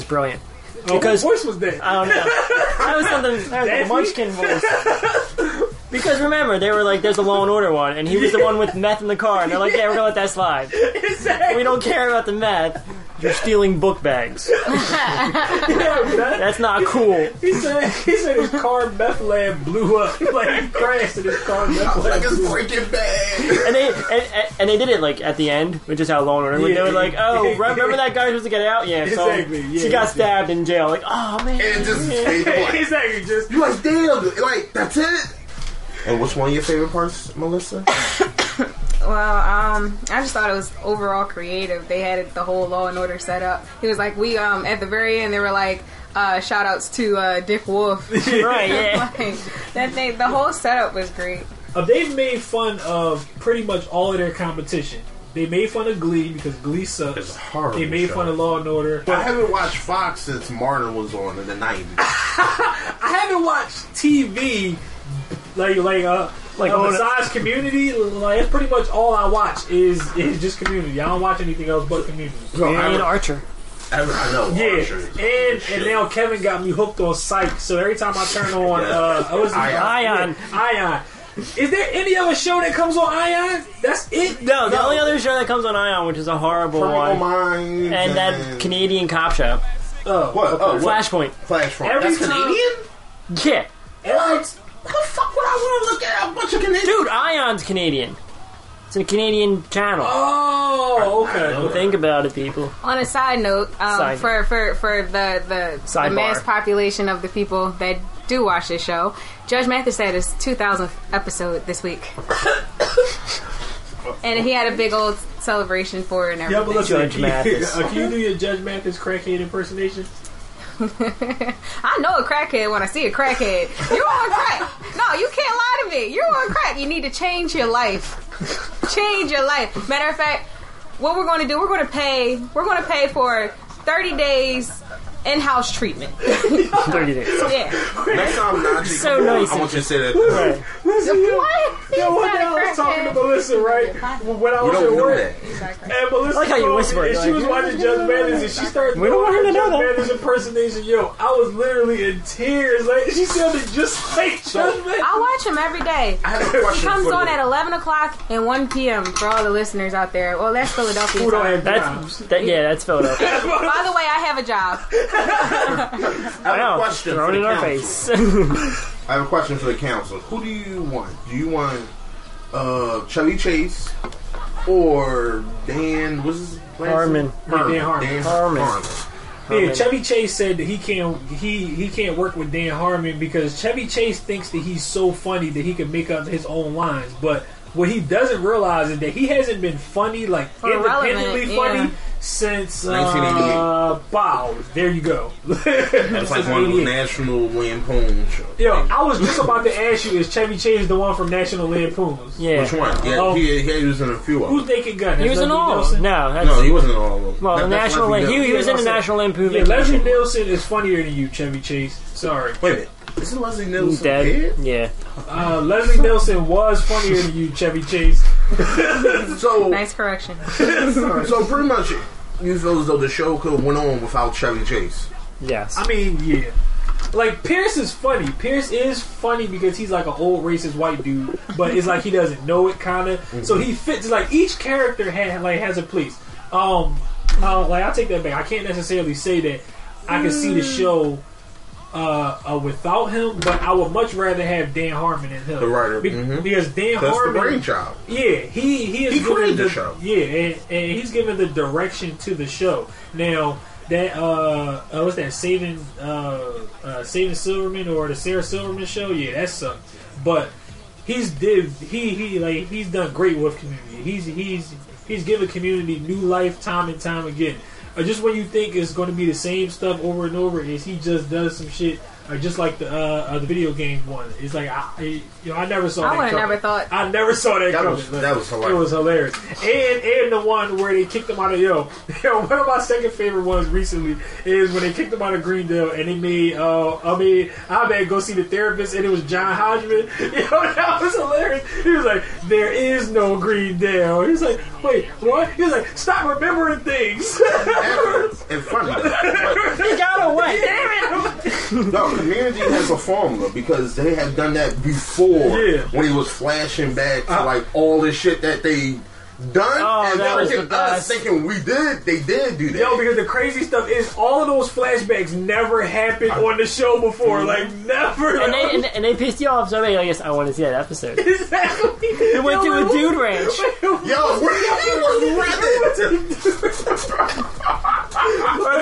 brilliant. Because what voice was that? I don't know. That was a Munchkin voice. Because remember, they were like, "There's a Law and Order one," and he was the one with meth in the car, and they're like, "Yeah, we're gonna let that slide. Exactly. We don't care about the meth. You're stealing book bags. That's not cool." He said his car meth lab blew up. Like he crashed in his car meth lab. Like his freaking bag. And they did it like at the end, which is how Law and Order. They were like, "Oh, remember that guy who was supposed to get out? Yeah, so she got stabbed in jail. Like, oh man." And just you like, damn, like that's it. And what's one of your favorite parts, Melissa? Well, I just thought it was overall creative. They had the whole Law and Order set up. He was like, we, at the very end, they were like, shout outs to Dick Wolf. Right, yeah. The whole setup was great. They've made fun of pretty much all of their competition. They made fun of Glee because Glee sucks. It's horrible. They made fun of Law and Order. I haven't watched Fox since Martin was on in the 90s. I haven't watched TV besides Community, like that's pretty much all I watch is just Community. I don't watch anything else but Community. And Archer. I know. Yeah, Archer and now Kevin got me hooked on Psych. So every time I turn on, Ion. Is there any other show that comes on Ion? That's it. No, the only other show that comes on Ion, which is a horrible one, and that Canadian cop show. Flashpoint. Flashpoint. Every that's time, Canadian. Yeah. What? How the fuck would I want to look at a bunch of Canadians? Dude, Ion's Canadian. It's a Canadian channel. Oh, okay. Think about it, people. On a side note, for the mass population of the people that do watch this show, Judge Mathis had his 2,000th episode this week. And he had a big old celebration for it and everything. Yeah, but listen, Judge Mathis. Can you do your Judge Mathis crackhead impersonation? I know a crackhead when I see a crackhead. You're on crack. No, you can't lie to me. You're on crack. You need to change your life. Change your life. Matter of fact, what we're going to do, we're going to pay for 30 days in-house treatment. 30 days. Yeah. Next time, I want you to say that. Right. Listen, what the hell I was talking to Melissa, right? When I was at work. And Melissa, I like how you whisper. And she was watching Judge Mathis, and she started doing her Judge Mathis impersonation. Yo, I was literally in tears. Like she sounded just like Judge Mathis. I watch him every day. He comes on at 11 o'clock and 1 p.m. for all the listeners out there. Well, that's Philadelphia. That's Philadelphia. By the way, I have a job. I have a question for the council. Who do you want? Do you want Chevy Chase or Dan, what's his name? Harmon. Dan Harmon. Yeah, Chevy Chase said that he can't work with Dan Harmon because Chevy Chase thinks that he's so funny that he can make up his own lines. But what he doesn't realize is that he hasn't been funny, like independently funny, since 1988. Bows. There you go. That's like one of the National Lampoon shows. Yo, I was just about to ask you, is Chevy Chase the one from National Lampoons? Yeah. Which one? Yeah, he was in a few of them. Who's Naked Gun? He was in all of them. No, he wasn't in all of them. Well, he was in the National Lampoon. Yeah, Leslie Nielsen is funnier than you, Chevy Chase. Sorry. Wait a minute. Isn't Leslie Nielsen dead? Yeah. Leslie Nielsen was funnier than you, Chevy Chase. So nice correction. So pretty much, you feel as though the show could have went on without Chevy Chase. Yes. I mean, yeah. Like, Pierce is funny. Pierce is funny because he's like an old racist white dude, but it's like he doesn't know it, kind of. Mm-hmm. So he fits. Like, each character has a place. I take that back. I can't necessarily say that I can see the show without him, but I would much rather have Dan Harmon than him. The writer, because Dan Harmon, the brainchild. Yeah, he created the show. Yeah, and he's giving the direction to the show. Now that what's that? Saving Silverman or the Sarah Silverman show? Yeah, that sucked. But he's done great with Community. He's given Community new life time and time again. Or just when you think it's going to be the same stuff over and over, is he just does some shit, or just like the video game one. It's like I never saw that coming. I never saw that coming. That was hilarious. It was hilarious. And the one where they kicked him out of one of my second favorite ones recently is when they kicked him out of Greendale and they made go see the therapist, and it was John Hodgman. That was hilarious. He was like, "There is no Greendale." He was like, "Wait, what?" He was like, "Stop remembering things." And funny. He got away. Damn it! No, Community has a formula because they have done that before. Yeah. When he was flashing back to like all this shit that they done, and that was us thinking they did do that. Yo, because the crazy stuff is all of those flashbacks never happened on the show before, like never. And they pissed you off, so I guess I want to see that episode. Exactly. It went to a dude ranch. Yo, where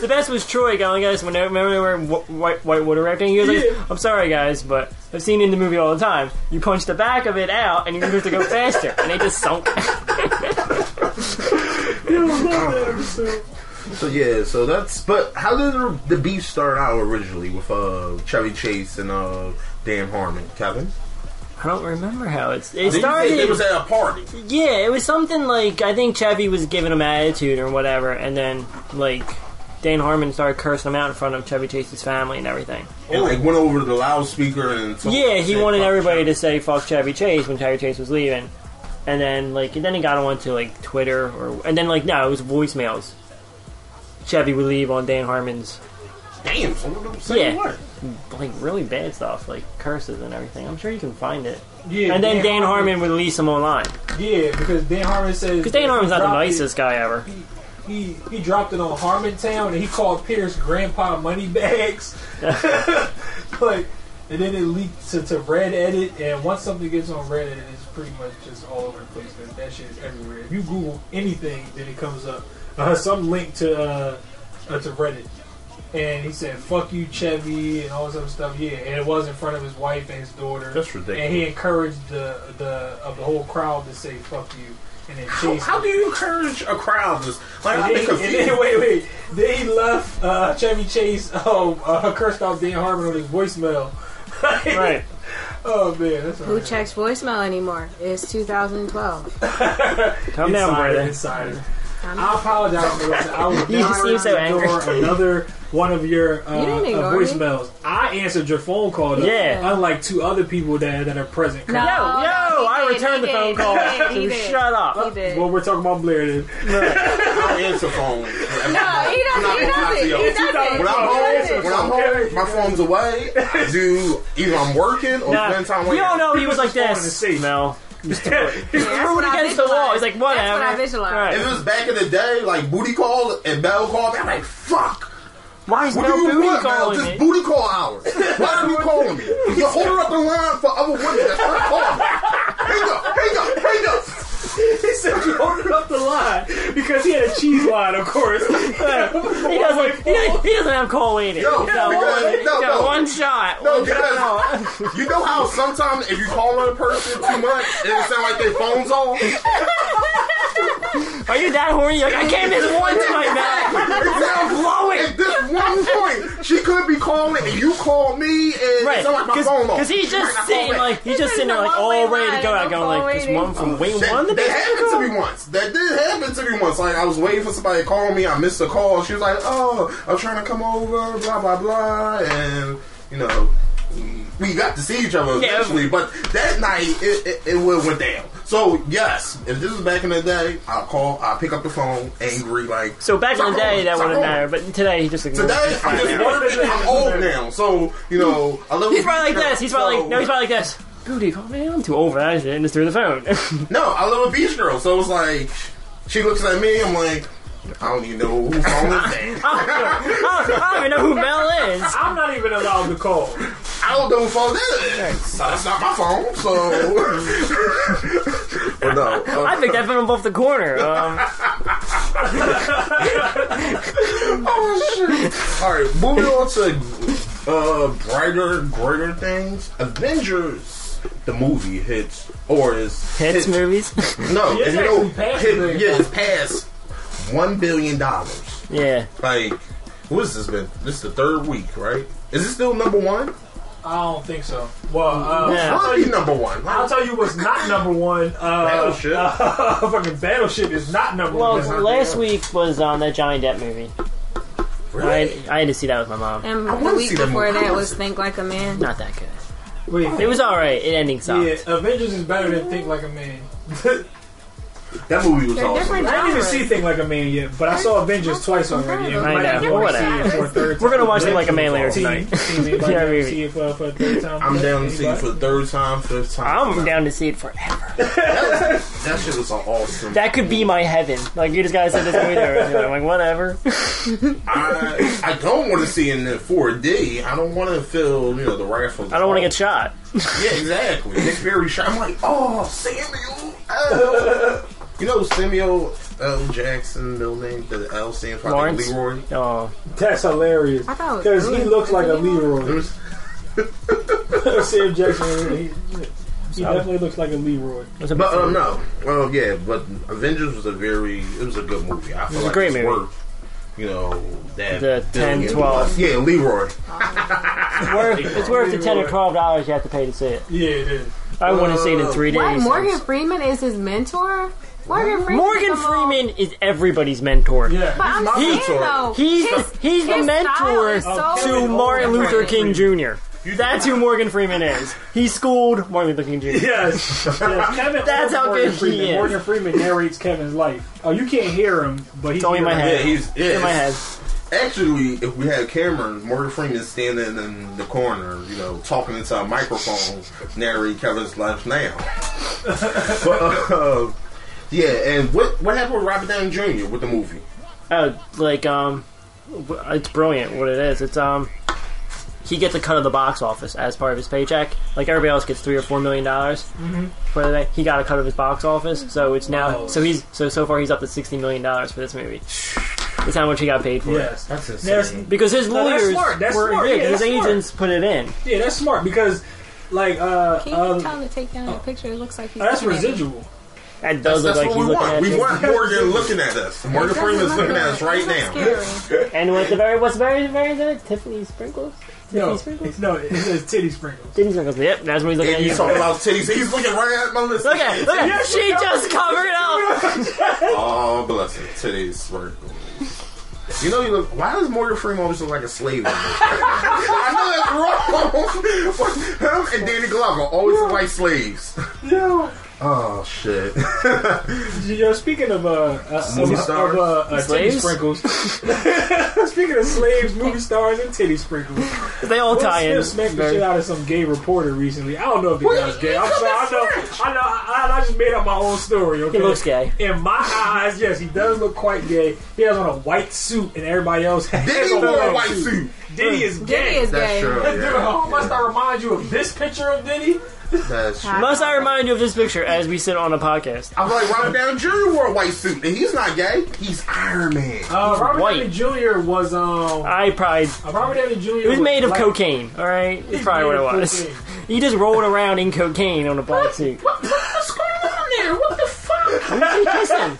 the best was Troy going, guys. Remember they were white water rafting. He was like, "I'm sorry, guys, but I've seen it in the movie all the time. You punch the back of it out, and you have to go faster," and they just sunk. So that's. But how did the beef start out originally with Chevy Chase and Dan Harmon, Kevin? I don't remember how it started. It was at a party. Yeah, it was something like I think Chevy was giving him attitude or whatever, and then like Dan Harmon started cursing him out in front of Chevy Chase's family and everything. And like went over to the loudspeaker and he wanted everybody to say "fuck Chevy Chase" when Chevy Chase was leaving. And then, he got onto, Twitter, and then it was voicemails. Chevy would leave on Dan Harmon's. Damn, someone don't say what? Really bad stuff, curses and everything. I'm sure you can find it. Yeah. And then Dan Harmon would release them online. Yeah, because Dan Harmon says... Because Dan Harmon's not the nicest guy ever. He dropped it on Harmontown, and he called Pierce Grandpa Moneybags. And then it leaked to Reddit, and once something gets on Reddit, it's pretty much just all over the place. That shit is everywhere. If you Google anything, then it comes up. Some link to Reddit. And he said, "Fuck you, Chevy," and all this other stuff. Yeah, and it was in front of his wife and his daughter. That's ridiculous. And he encouraged the whole crowd to say, "Fuck you." And then how do you encourage a crowd? Wait. Then he left Chevy Chase, cursed off Dan Harmon on his voicemail. Right. Oh man, that's who checks voicemail anymore? It's 2012. Come down, brother. Insider. I apologize, Melissa. I was another one of your voicemails. I answered your phone call, though, unlike two other people that are present. I returned the phone call. He did. Shut up. Well, we're talking about Blair then. I answer phone. He doesn't. When I'm home, my phone's away. I do either I'm working or spend time with you. No, he was like this. No. Just threw it against the wall. He's like, whatever. That's what I visualized. Right. If it was back in the day, like booty call and bell call, I'm like, fuck. Why is no booty calling me? Just booty call hours. Why are you calling me? You're holding up the line for other women that aren't calling. Hang up. He said you opened up the line because he had a cheese line, of course. He doesn't have coal in it. No, one shot. No, because you know how sometimes if you call on a person too much, it'll sound like their phone's on. Are you that horny? Like, I can't miss one time that. It's blowing. At this one point, she could be calling, and you call me, and right. It's not like my phone on. Because he's just sitting there, all ready to go out, going like, this one from wait, the best. That did happen to me once. Like, I was waiting for somebody to call me. I missed the call. She was like, oh, I'm trying to come over, blah, blah, blah, and, you know, we got to see each other eventually. Yeah. But that night, it went down. So, yes, if this is back in the day, I'll pick up the phone, angry, like... So, back in the day, that wouldn't matter, but today, he just... I'm old now, so, you know... he's probably like this. Booty, oh, man, I'm too old for that shit, and just threw the phone. No, I love a beach girl, so it's like, she looks at me, I'm like... I don't even know who Mel is. I don't even know who Mel is. I'm not even allowed to call. I don't know who phone is. That's not my phone, so. Well, no. I picked that phone up off the corner. Oh, shit. All right, moving on to greater things. Avengers. The movie hits movies? No, it's past. $1 billion. Yeah. Like, what has this been? This is the third week, right? Is it still number one? I don't think so. Well, number one? I'll tell you what's not number one. Battleship. Fucking Battleship is not number one. Well, last week was that Johnny Depp movie. Really? I had to see that with my mom. And the week before that was Think Like a Man. Not that good. It was alright. It ended soft. Yeah, Avengers is better than Think Like a Man. That movie was awesome. I didn't even see Think Like a Man yet, but I saw Avengers twice already. I know. We're going to watch Think Like a Man later tonight. I'm down to see it for the third time, fifth time. I'm down to see it forever. That shit was awesome. That could be my heaven. Like, you just guys said this movie there. I'm like, whatever. I don't want to see it in 4D. I don't want to feel, the rifle. I don't want to get shot. Yeah, exactly. Nick Fury shot. I'm like, oh, Samuel. Samuel L. Jackson, middle name, the L stands for Leroy. Oh, that's hilarious. Because he looks like a Leroy. Sam Jackson, he definitely looks like a Leroy. But but Avengers was a good movie. I feel it was like a great movie. Worth, that the 10, 12. Yeah, Leroy. It's worth the $10 or $12 you have to pay to see it. Yeah, it is. I want to see it in 3 days. What? Morgan Freeman is his mentor? Morgan Freeman is everybody's mentor. Yeah. But he's the mentor to Martin Luther King Jr. That's who Morgan Freeman is. He schooled Martin Luther King Jr. Yes. That's how good he is. Morgan Freeman narrates Kevin's life. Oh, you can't hear him, but he's in my head. He's in my head. Actually, if we had cameras, Morgan Freeman standing in the corner, talking into a microphone, narrating Kevin's life now. But, and what happened with Robert Downey Jr. with the movie? Oh, it's brilliant what it is. It's, he gets a cut of the box office as part of his paycheck. Like, everybody else gets $3 or $4 million for the day. He got a cut of his box office, so it's now. So far he's up to $60 million for this movie. That's how much he got paid for. Yes, that's insane. Because his lawyers were big. His agents put it in. Yeah, that's smart because, like, can you tell him to take down that picture? It looks like he's. That's residual. That does look like he's looking at us. We want Morgan looking at us. Morgan Freeman's looking at us right now. And what's very good? Tiffany Sprinkles. No, it says titty sprinkles. Titty sprinkles. Yep, that's what he's looking at. You talking about titties? He's looking right at Melissa. Look at she just covered it up. Oh, bless it, titty sprinkles. Why does Morgan Freeman always look like a slave? I know that's wrong. Him and Danny Glover always look like slaves. Yeah. Oh shit! Speaking of movie stars, titty sprinkles. Speaking of slaves, movie stars, and titty sprinkles, they all tie in. Smacked the shit out of some gay reporter recently. I don't know if the guy's gay. I'm sorry, I just made up my own story. Okay, he looks gay in my eyes. Yes, he does look quite gay. He has on a white suit, and everybody else has on a white suit. Diddy is gay. That's true. Must I remind you of this picture of Diddy? That's true. Must I remind you of this picture as we sit on a podcast? I was like, Robert Downey Jr. wore a white suit, and he's not gay. He's Iron Man. Robert Downey Jr. was Robert Downey Jr. It was made of cocaine. All right, that's probably what it was. He just rolled around in cocaine on a black suit. What the fuck's going on there? What the fuck? Who's he kissing?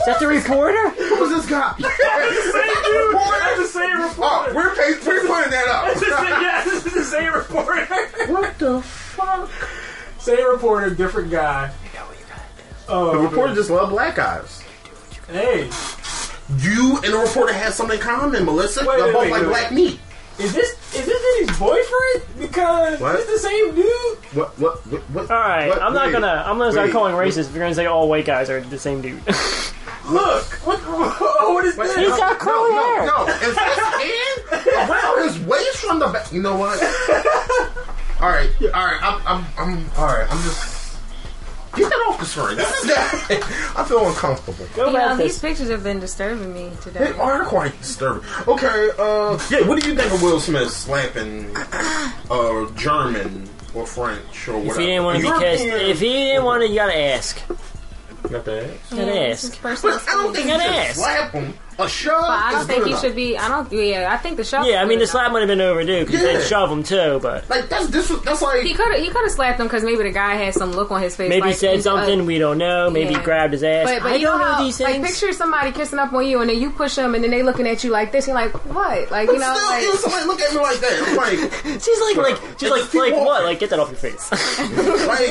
Is that the reporter? Who's this guy? That's the same dude. That's the same reporter. Oh, we're putting that up. This is the same reporter. What the fuck? Same reporter, different guy. You know what you gotta do. Oh, the reporter just loved black guys. Hey. You and the reporter have something in common, Melissa. They're both like black meat. Is this his boyfriend? Because it's the same dude. What? All right, what, I'm not gonna. I'm gonna start calling racist. If you're gonna say all white guys are the same dude. Look, what is this? He's got curly hair. No, is this hand around his waist from the back? You know what? All right. I'm all right. I'm just get that off the screen. I feel uncomfortable. These pictures have been disturbing me today. They are quite disturbing. Okay. What do you think of Will Smith slapping German or French or whatever? If he didn't want to be kissed, you gotta ask. Got to ask. But I don't think you should slap him. A shove. But I don't think you should be. I don't. Yeah, I think the shove. Yeah, I mean the slap might have been overdue because they shove him too. But like that's like he could have slapped him because maybe the guy had some look on his face. Maybe like, said something we don't know. Maybe grabbed his ass. But I you don't know these things. Like picture somebody kissing up on you and then you push them and then they looking at you like this. You're like what? Like but you know. Still, like, somebody look at me like that. I'm like she's like what? Like get that off your face. Because I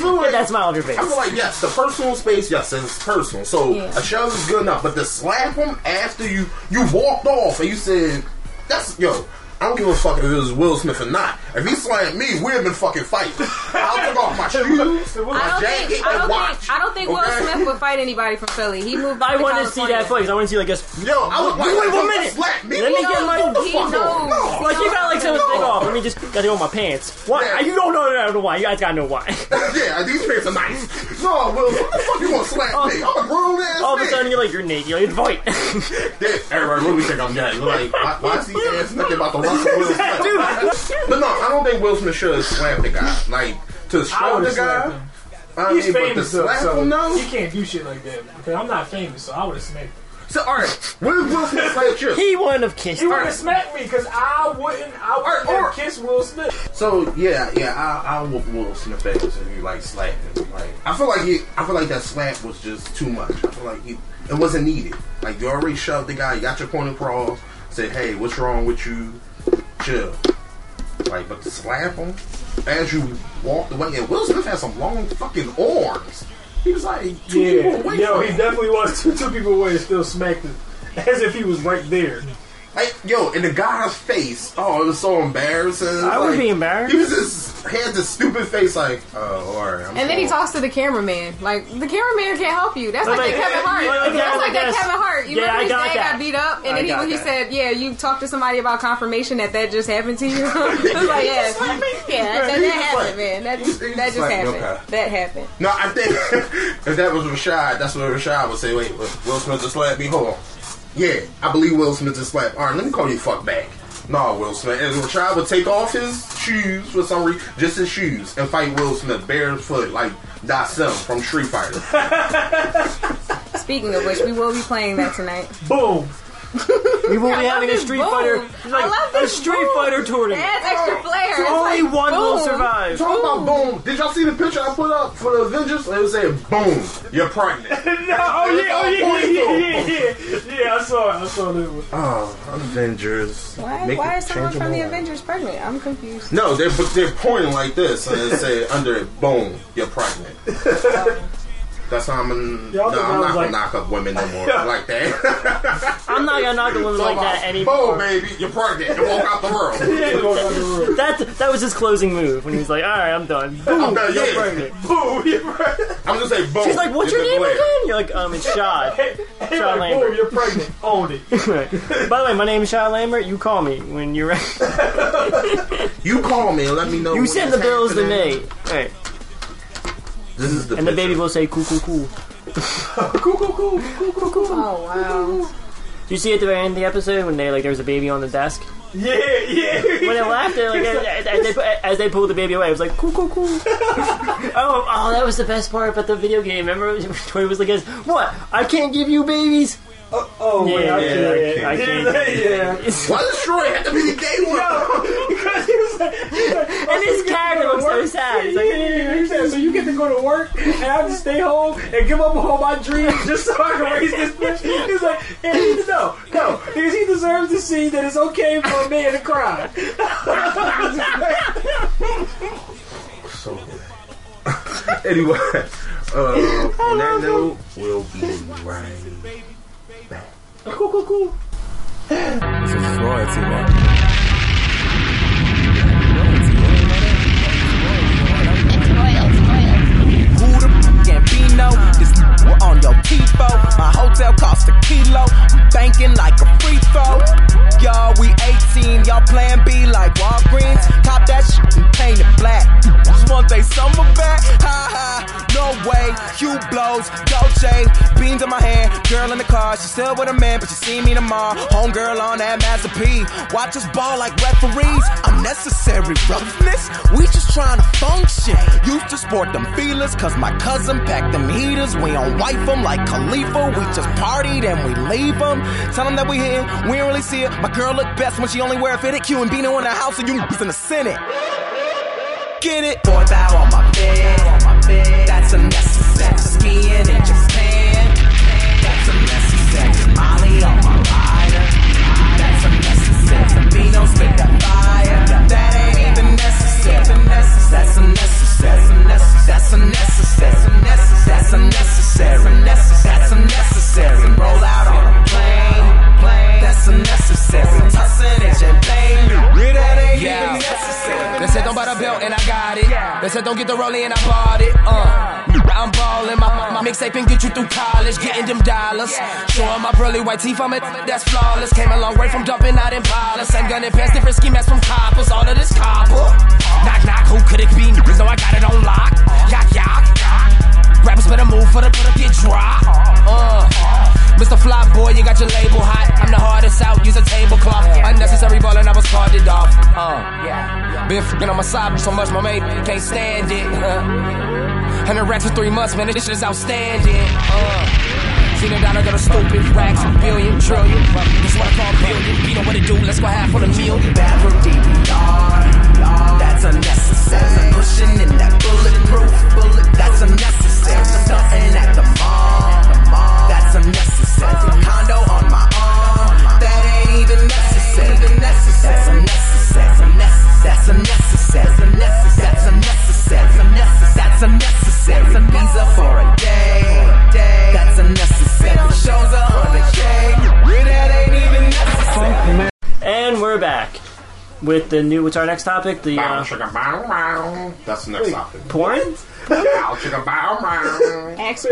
feel like get that smile off your face. I feel like yes, the personal space. Yes, it's personal. So a shove is good enough, but the slap him after you walked off and you said I don't give a fuck if it was Will Smith or not. If he slammed me, we'd have been fucking fighting. I'll take off my shoes, my jacket, and watch. I don't think Will Smith would fight anybody from Philly. He moved. I want to see that place. I want to see like a. Yo, I was wait 1 minute. Slap me. Let me get my fuck off. Like you got like something off. Let me just gotta go on my pants. Why? Yeah. You don't know why. You guys gotta know why. Yeah, these pants are nice. No, Will, what the fuck you want to slap me? I'm a grown ass. All of a sudden you're like you're naked. You're like everybody really think I'm gay. Like why is he ass naked about the? But no, I don't think Will Smith should have slapped the guy. Like, to stroke the guy? He's famous, though, so he can't do shit like that. Because I'm not famous, so I would have smacked him. So, alright, when Will Smith slapped you? He wouldn't have kissed me. He would have smacked me, because I wouldn't have kissed Will Smith. So, I whoop Will Smith ass if you, like, slapped him. Like, I feel like that slap was just too much. I feel like it wasn't needed. Like, you already shoved the guy, you got your point across, said, hey, what's wrong with you? Chill. Like, but slap him as you walked away. And Will Smith had some long fucking arms. He was like two people away. Yo, he definitely was two people away and still smacked him. As if he was right there. Like, yo, in the guy's face. Oh, it was so embarrassing. I would be embarrassed. He had this stupid face like, oh, alright. Then he talks to the cameraman. Like, the cameraman can't help you. That's like that Kevin Hart. That's like that Kevin Hart. You remember his dad got beat up? And then he said, you talked to somebody about confirmation that just happened to you? He was like, that happened, man. That just happened. Okay. That happened. No, I think if that was Rashad, that's what Rashad would say. Wait, Will Smith just slapped me? Hold on. Yeah, I believe Will Smith just slapped. Alright, let me call you fuck back. No, Will Smith. And Rashad would take off his shoes for some reason, just his shoes, and fight Will Smith barefoot like Dosage from Street Fighter. Speaking of which, we will be playing that tonight. Boom! We will be having a Street Fighter. Like, I love this a Street Fighter tournament. That's extra flair. So only one will survive. Talk about boom. Did y'all see the picture I put up for the Avengers? It was saying boom. You're pregnant. Yeah, I saw it. I saw that one. Oh, Avengers. Why is someone from the Avengers pregnant? I'm confused. No, they're pointing like this, and it said under it, boom. You're pregnant. That's how I'm not gonna knock up women no more like that. I'm not gonna knock up women like that anymore. Oh, baby, you're pregnant. You walk out the world. That was his closing move when he was like, all right, I'm done. Boom, I'm done, you're pregnant. Boom, you're pregnant. I'm gonna say boom. She's like, what's your name again? You're like, it's Shad. Shad Lambert. Boom, you're pregnant. Own it. Right. By the way, my name is Shad Lambert. You call me when you're ready. You call me and let me know. You send the bills to me. All right. This is the and picture. The baby will say, cool. Cool. Oh, wow. Do you see at the very end of the episode when they there was a baby on the desk? Yeah, yeah. When they laughed, as they pulled the baby away, it was like, cool, cool, cool. oh, that was the best part about the video game. Remember Tori was like, what? I can't give you babies? Oh, yeah, I can't. Why does Troy have to be the gay one? No, because he was like... and his character looks so sad. He's like, so you get to go to work, and I have to stay home, and give up all my dreams just so I can raise this bitch. He's like, no, because he deserves to see that it's okay for a man to cry. So good. Anyway, on that note, we'll be right... Cool. It's a sorority, man. It's royalty. Who the f*** can be no? This n***a on your people. My hotel costs a kilo. I'm banking like a free throw. Y'all, we 18. Y'all playing B like Walgreens. Cop that shit and paint it black. Just want they summer back. Ha ha. No way, Hugh blows, Dolce, beans in my hand, girl in the car, she's still with a man, but she see me tomorrow, homegirl on that Master P, watch us ball like referees, unnecessary roughness, we just trying to function, used to sport them feelers, cause my cousin packed them heaters, we don't wife them like Khalifa, we just partied and we leave them, tell them that we here, we don't really see it, my girl look best when she only wear a fitted Q and Beano in the house, and you in the Senate. Get it? 4,000 on my bed. That's unnecessary. Skiing in Japan. That's unnecessary. Molly on my rider. That's unnecessary. Vino spit that fire. That ain't even necessary. That's unnecessary. That's unnecessary. That's unnecessary. That's unnecessary. Roll out on a plane. That's unnecessary. Tussin' in Japan. That ain't even necessary. They said don't buy the belt and I got it. They said don't get the rollie and I bought it. I'm ballin', my mixtape and get you through college. Getting them dollars, showing my pearly white teeth, I'm a that's flawless. Came a long way from dumping out in Paula. Same gun and pants, different ski masks from coppers. All of this copper. Knock knock, who could it be? No, I got it on lock. Yak yak. Rappers better move for the get dry. Mr. Flop Boy, you got your label hot. I'm the hardest out, use a tablecloth. Unnecessary ballin', I was carded off. Been f***ing on my side so much, my mate can't stand it. 100 racks for 3 months, man, this shit is outstanding. Seen them down, I got a stupid racks, billion, trillion. Just wanna call billion, you know what it do, let's go half on a meal. Bad from DVR, that's unnecessary. Pushing in that bulletproof, that's unnecessary. Stuntin' at the mall, that's unnecessary. Condo on my arm, that ain't even necessary. That's unnecessary. That's unnecessary. That's unnecessary. That's unnecessary. Visa for a day. That's unnecessary. Shows up on the shade. That ain't even necessary. And we're back with the new. What's our next topic? The that's the next topic. Porn. Actually,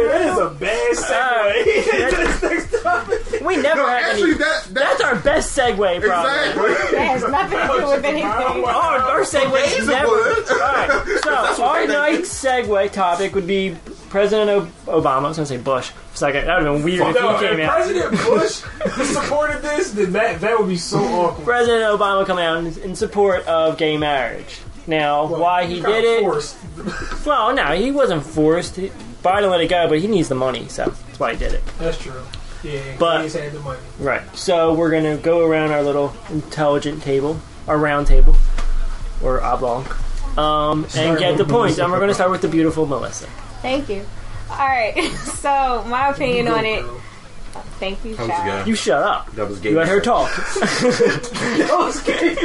that is a bad segue. We never had actually, any. That's our best segue, bro. Exactly. That has nothing to do with anything. Our segue is never. Alright, so our next segue topic would be President Obama. I was going to say Bush for a second. That would have been weird if he came out. President Bush supported this, then that would be so awkward. President Obama coming out in support of gay marriage. Now, why he did it... Well, no, he wasn't forced. Biden let it go, but he needs the money, so that's why he did it. That's true. Yeah, but, he's had the money. Right. So we're going to go around our little intelligent table, our round table, or oblong, and get the points. And we're going to start with the beautiful Melissa. Thank you. All right. So my opinion on it... Thank you, child. You shut up. That was gay. You let her talk. That was gay.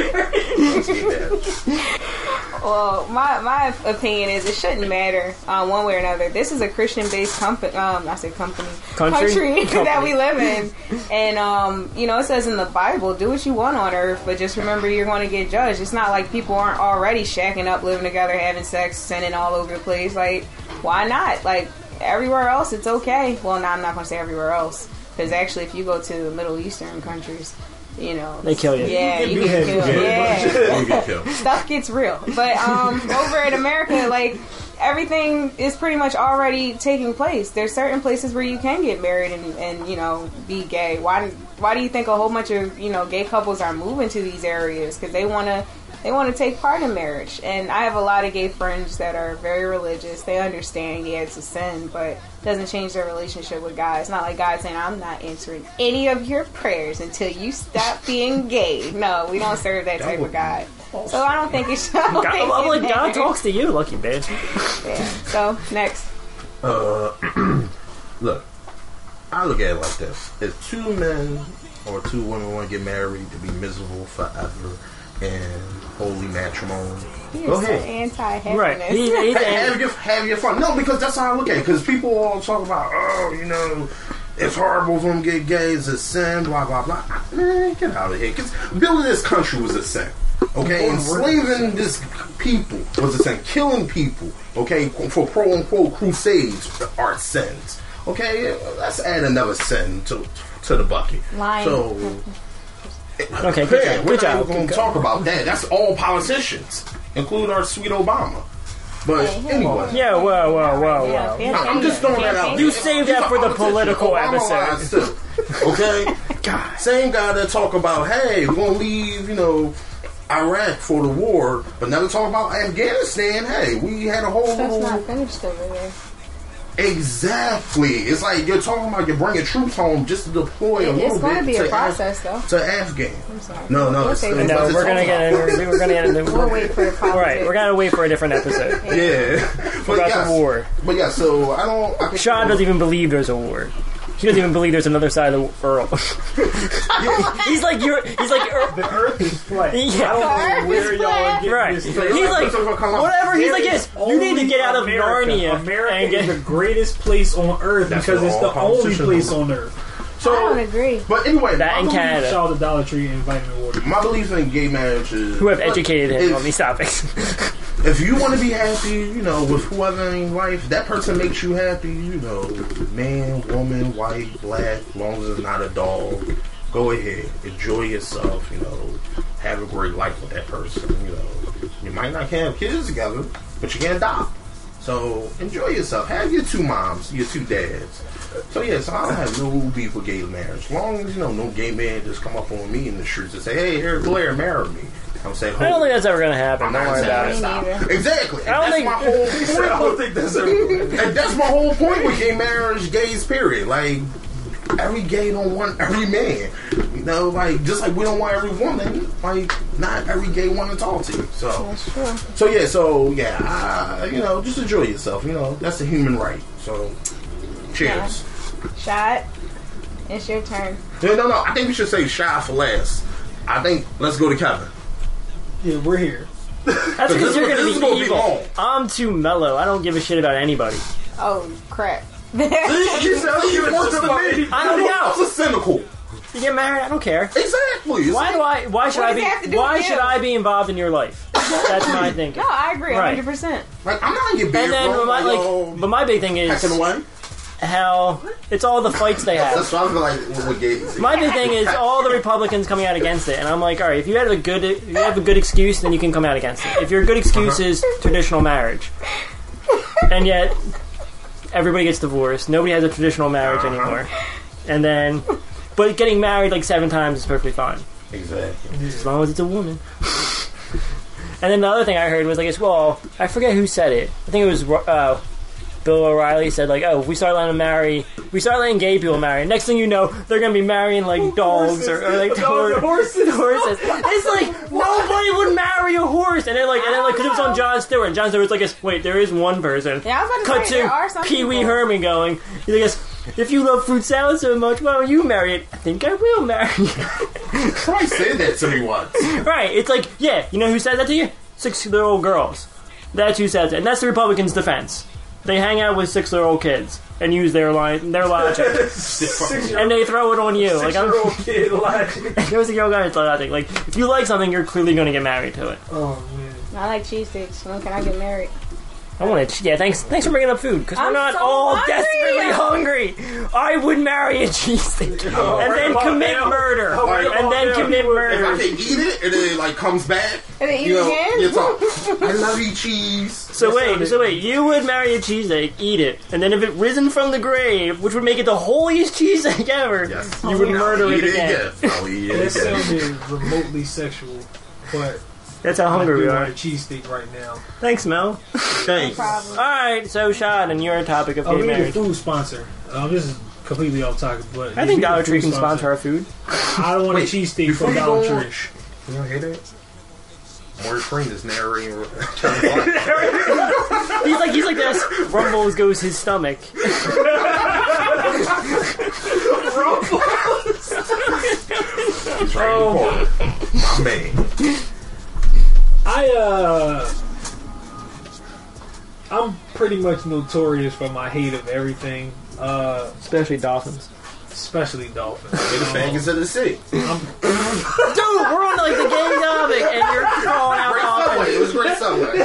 Well, my opinion is it shouldn't matter one way or another. This is a Christian-based company. I said country that we live in, and it says in the Bible, do what you want on earth, but just remember you're going to get judged. It's not like people aren't already shacking up, living together, having sex, sinning all over the place. Like, why not? Like everywhere else, it's okay. Well, no, I'm not going to say everywhere else. Because actually, if you go to the Middle Eastern countries, they kill you. Yeah, you get killed. Yeah. Stuff gets real. But over in America, like, everything is pretty much already taking place. There's certain places where you can get married and you know, be gay. Why do you think a whole bunch of, you know, gay couples are moving to these areas? Because they want to take part in marriage. And I have a lot of gay friends that are very religious. They understand, yeah, it's a sin, but it doesn't change their relationship with God. It's not like God saying, I'm not answering any of your prayers until you stop being gay. No, we don't serve that type of God. So I don't think it should. I'm like, God talks to you, lucky bitch. Yeah. So, next. Look, I look at it like this. If two men or two women want to get married to be miserable forever and holy matrimony, go ahead. Anti-happiness. Right. Have your fun. No, because that's how I look at it. Because people all talk about, oh, you know, it's horrible for them to get gay. It's a sin, blah, blah, blah. Man, get out of here. Because building this country was a sin. Okay, enslaving this people was a sin. Killing people, okay, for quote-unquote crusades are sins. Okay, let's add another sin to the bucket. Lying. So, okay, we're not going to talk about that. That's all politicians, including our sweet Obama. But anyway. Yeah, whoa. I'm just throwing that out. You saved that for the political episode. Okay? God. Same guy that talk about, hey, we're going to leave, you know, Iraq for the war, but now to talk about Afghanistan, hey, we had a whole war. That's not finished over there. Exactly. It's like you're talking about you're bringing troops home just to deploy a little bit. It's going to be a process, though. To Afghan. I'm sorry. No, we're going to get in. We're going to end it. We'll wait for a podcast. Right, we're going to wait for a different episode. Yeah. About the war. But yeah, so I don't... Sean doesn't even believe there's a war. He doesn't even believe there's another side of the world. He's like the earth is flat. Yeah. I don't know where y'all get this. He's like whatever. He's like, yes, you need to get out of Narnia. America and get the greatest place on earth because it's the only place on earth. So, I don't agree. But anyway, that in Canada, shout out to Dollar Tree and Vitamin Water. My belief in gay marriage is who have educated him on these topics. If you want to be happy, you know, with whoever in life, that person makes you happy, you know, man, woman, white, black, as long as it's not a dog, go ahead, enjoy yourself, you know, have a great life with that person, you know. You might not have kids together, but you can adopt. So, enjoy yourself. Have your two moms, your two dads. So, yes, I don't have no beef with gay marriage. As long as, you know, no gay man just come up on me in the streets and say, hey, Harry Blair, marry me. Saying, I don't think that's ever going to happen. Don't worry about it. Exactly. That's my whole point with gay marriage, gays, period. Like, every gay don't want every man. You know, like, just like we don't want every woman, like, not every gay want to talk to you. So, yeah, you know, just enjoy yourself. You know, that's a human right. So, cheers. Yeah. Shot. It's your turn. No. I think we should say shot for last. I think, let's go to Kevin. Yeah, we're here. That's because you're going to be evil. I'm too mellow. I don't give a shit about anybody. Oh, crap. I don't know. It's cynical. You get married, I don't care. Exactly. Why should I be involved in your life? That's my thinking. No, I agree 100%. Like, I'm not going to get beer, but my big thing is... Hell, it's all the fights they have. That's what I'm like with gays. My big thing is all the Republicans coming out against it, and I'm like, all right, if you have a good excuse, then you can come out against it. If your good excuse is traditional marriage, and yet everybody gets divorced, nobody has a traditional marriage anymore, and then, but getting married like 7 times is perfectly fine. Exactly, as long as it's a woman. And then the other thing I heard was like, well, I forget who said it. I think it was. Bill O'Reilly said, like, oh, if we start letting gay people marry, next thing you know, they're going to be marrying, like, dogs or horses. It's like, nobody would marry a horse. And then, because it was on Jon Stewart. And Jon Stewart's like, wait, there is one person. Yeah, I was about to say, there are some people. Cut to Pee Wee Herman going, he's like, if you love fruit salad so much, why don't you marry it? I think I will marry you. Probably said that to me once. Right. It's like, yeah, you know who said that to you? 6-year-old girls. That's who said that. And that's the Republicans' defense. They hang out with 6-year-old kids and use their logic, and they throw it on you. Six-year-old kid logic. There was a girl guy with logic. Like, if you like something, you're clearly going to get married to it. Oh man, I like cheese sticks. When can I get married? I want to. Yeah, thanks for bringing up food, because we're not all desperately hungry. I would marry a cheesesteak and then commit murder. And then commit murder. If I can eat it, and then it like comes back. And then eat it again? I love you, cheese. So wait. You would marry a cheesesteak, eat it, and then if it risen from the grave, which would make it the holiest cheesesteak ever, you would murder it again. I'll eat it again. That sounded remotely sexual, but... That's how hungry we are. I cheesesteak right now. Thanks, Mel. Thanks. No problem. All right, so Sean, and your topic of gay marriage. Food sponsor. This is completely off topic, but I think Dollar Tree can sponsor our food. I don't want a cheesesteak from Dollar Tree. You don't hear that? Morgan Freeman is narrating. he's like this. Rumbles goes his stomach. Rumbles. That's right. Oh. My man. I'm pretty much notorious for my hate of everything. Especially dolphins. They're the bangers of the city. Dude, we're on like the gay topic and you're calling out dolphins. It was great subway.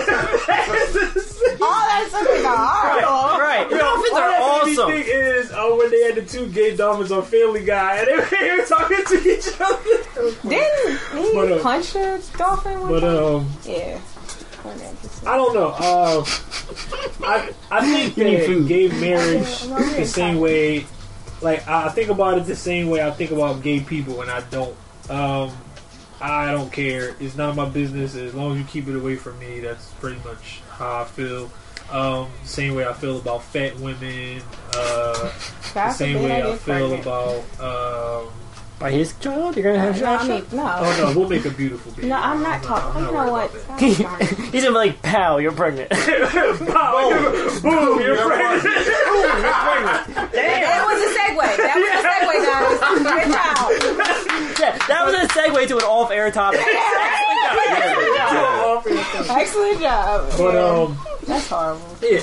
All that stuff is hard. Right. Dolphins are awesome. The thing is, when they had the two gay dolphins on Family Guy and they were talking to each other. Didn't he punch a dolphin one time? Yeah. I don't know. I think that gay marriage the same way. Like, I think about it the same way I think about gay people, and I don't. I don't care. It's none of my business. As long as you keep it away from me, that's pretty much how I feel. Same way I feel about fat women. The same way I feel about... by his child? You're going to have child? No. Oh, no. We'll make a beautiful baby. No, I'm not talking. You know what? He's going to be like, pow, you're pregnant. Pow, boom, you're pregnant. Boom, you're pregnant. Damn. That was a segue. That was a segue, guys. Good job. Yeah, that was a segue to an off-air topic. Excellent job. But, that's horrible. Yeah.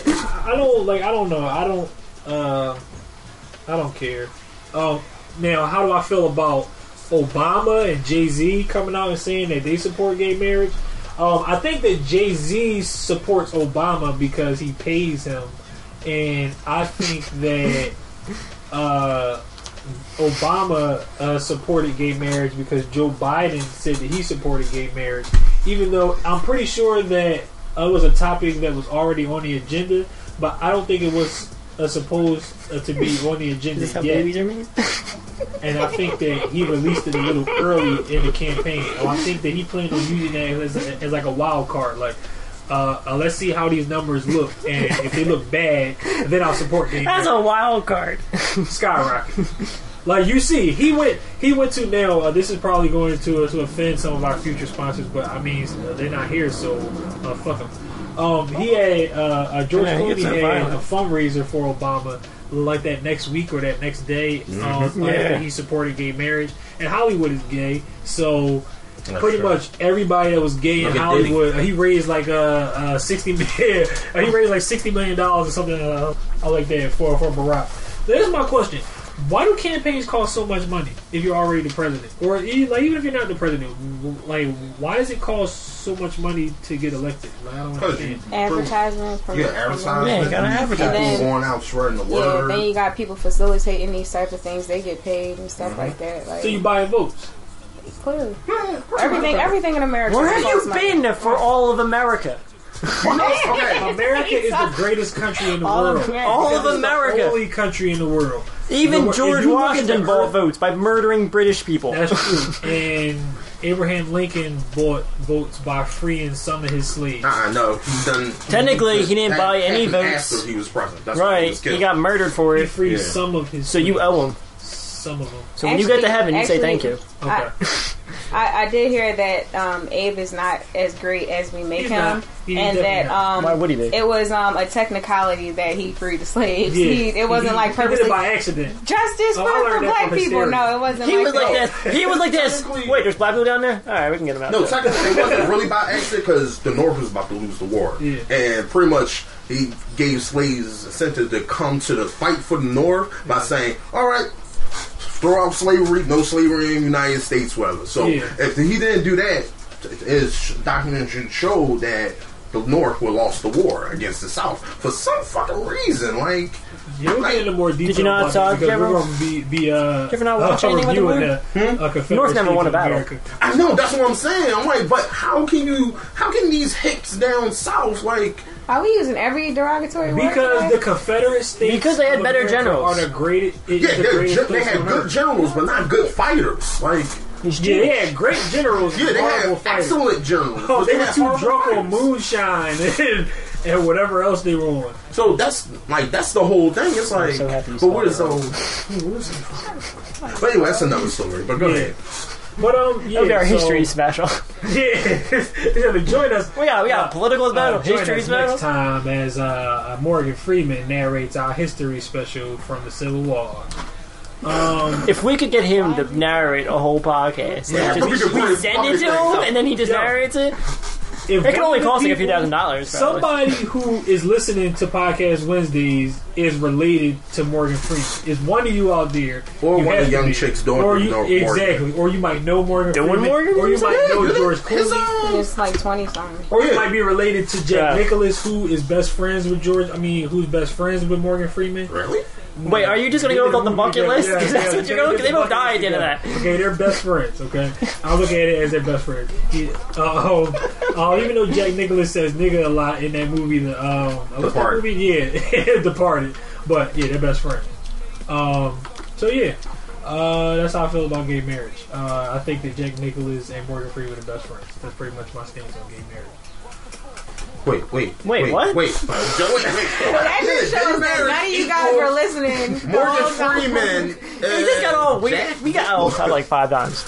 I don't care. Now, how do I feel about Obama and Jay-Z coming out and saying that they support gay marriage? I think that Jay-Z supports Obama because he pays him. And I think that Obama supported gay marriage because Joe Biden said that he supported gay marriage. Even though I'm pretty sure that it was a topic that was already on the agenda, but I don't think it was... supposed to be on the agenda yet. And I think that he released it a little early in the campaign. And I think that he planned on using that as like a wild card. Like, let's see how these numbers look. And if they look bad, then I'll support them. That's a wild card. Skyrocket. Like, you see, he went to now, this is probably going to offend some of our future sponsors, but I mean, they're not here, so fuck them. He had George Clooney had a fundraiser for Obama like that next week or that next day. He supported gay marriage, and Hollywood is gay, so that's pretty much everybody that was gay in Hollywood. Diddy. He raised like $60 million or something like that for Barack. There's my question: why do campaigns cost so much money if you're already the president, or like, even if you're not the president? Like, why does it cost so much money to get elected? Like, I don't understand. Advertisements, advertisements. Yeah, advertising. Going out spreading the word. Yeah, then you got people facilitating these type of things. They get paid and stuff like that. Like, so you buy votes. Clearly, everything in America. Where have you been for all of America? Okay. America is the greatest country in the world. All of America, the only country in the world. Even George Washington bought votes by murdering British people. That's true. And Abraham Lincoln bought votes by freeing some of his slaves. No, he done. Technically, he didn't buy any votes. After he was president, that's right? He got murdered for it. He freed some of his. So you owe him some of them. So when you get to heaven, you say thank you. Okay. I did hear that Abe is not as great as we make him, and that why would he be? It was a technicality that he freed the slaves. Yeah. It wasn't like purposely by accident. Justice for black people. No, it wasn't. He was like this. He was like this. Wait, there's black people down there. All right, we can get them out. No, technically it wasn't really by accident because the North was about to lose the war, and pretty much. He gave slaves incentive to come to the fight for the North by saying, "All right." Throw out slavery, no slavery in the United States, whatever. So if he didn't do that, his document should show that the North would lost the war against the South for some fucking reason. Like, yeah, we'll get into more detail. Did you not talk? Did you not watch anything with the North never won a battle. America. I know, that's what I'm saying. I'm like, but how can these hicks down South, like... Are we using every derogatory word? Because the Confederate States... Because they had better generals. They had good generals, but not good fighters. Like... Yeah, they had great generals. Yeah, they had excellent generals. Oh, they were too drunk on moonshine and whatever else they were on. So that's the whole thing. It's like, so but what is so? But anyway, that's another story. But go ahead. But our history special. Yeah, join us. We got political special, history special. Next time, as Morgan Freeman narrates our history special from the Civil War. If we could get him to narrate a whole podcast, we send it to him and then he just narrates it. It can only cost like $1,000. Somebody who is listening to Podcast Wednesdays is related to Morgan Freeman. Is one of you out there, or one of the young chicks doing exactly, or you might know Morgan Freeman, or you might know George Clooney. It's like 20-something. Or you might be related to Jack Nicklaus, who is best friends with George. I mean, who's best friends with Morgan Freeman? Really? Wait, are you just going to go with the bucket list? Because that's what you're going to... They both die at the end of that. Okay, they're best friends, okay? I look at it as their best friends. Even though Jack Nicklaus says nigga a lot in that movie, Departed. Departed. But, yeah, they're best friends. That's how I feel about gay marriage. I think that Jack Nicklaus and Morgan Freeman are best friends. That's pretty much my stance on gay marriage. Wait, what? That just shows that none of you guys were listening. Morgan Freeman. We just got all weird. We got all like 5 times.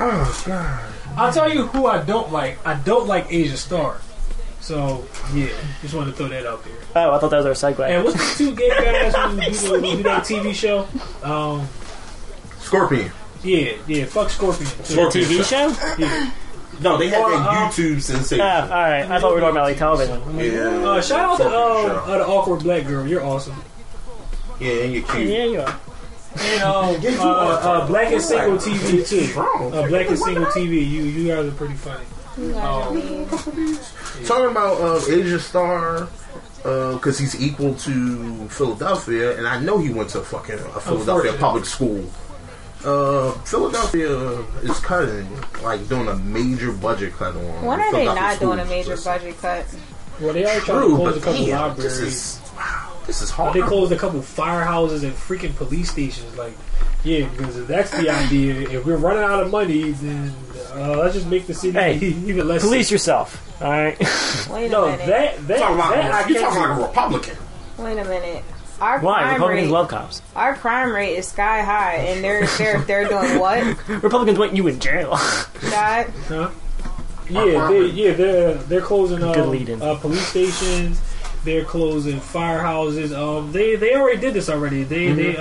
Oh, God. I'll tell you who I don't like. I don't like Asia Starr. So, yeah. Just wanted to throw that out there. Oh, I thought that was our segue. And what's the 2 gay guys who do that TV show? Scorpion. Yeah, fuck Scorpion. The TV show? Yeah. No, they had that YouTube sensation. All right. I thought we were talking about like television. Yeah. Shout out to the awkward black girl. You're awesome. Yeah, and you're cute. Yeah, you are. And Black and Single TV too. Black and Single TV. You guys are pretty funny. Talking about Asia Starr. Because he's equal to Philadelphia, and I know he went to fucking a Philadelphia public school. Philadelphia is cutting, like doing a major budget cut on. When are they not doing a major budget cut? Well, they are trying to close a couple libraries. This is hard. They closed a couple firehouses and freaking police stations. Like, yeah, because if that's the idea, if we're running out of money, then let's just make the city even less. Police yourself, all right? Wait a minute. You're talking like a Republican. Wait a minute. Why? Republicans love cops. Our crime rate is sky high, and they're doing what? Republicans want you in jail. That? Huh? Yeah, they're closing police stations. They're closing firehouses. They already did this already. They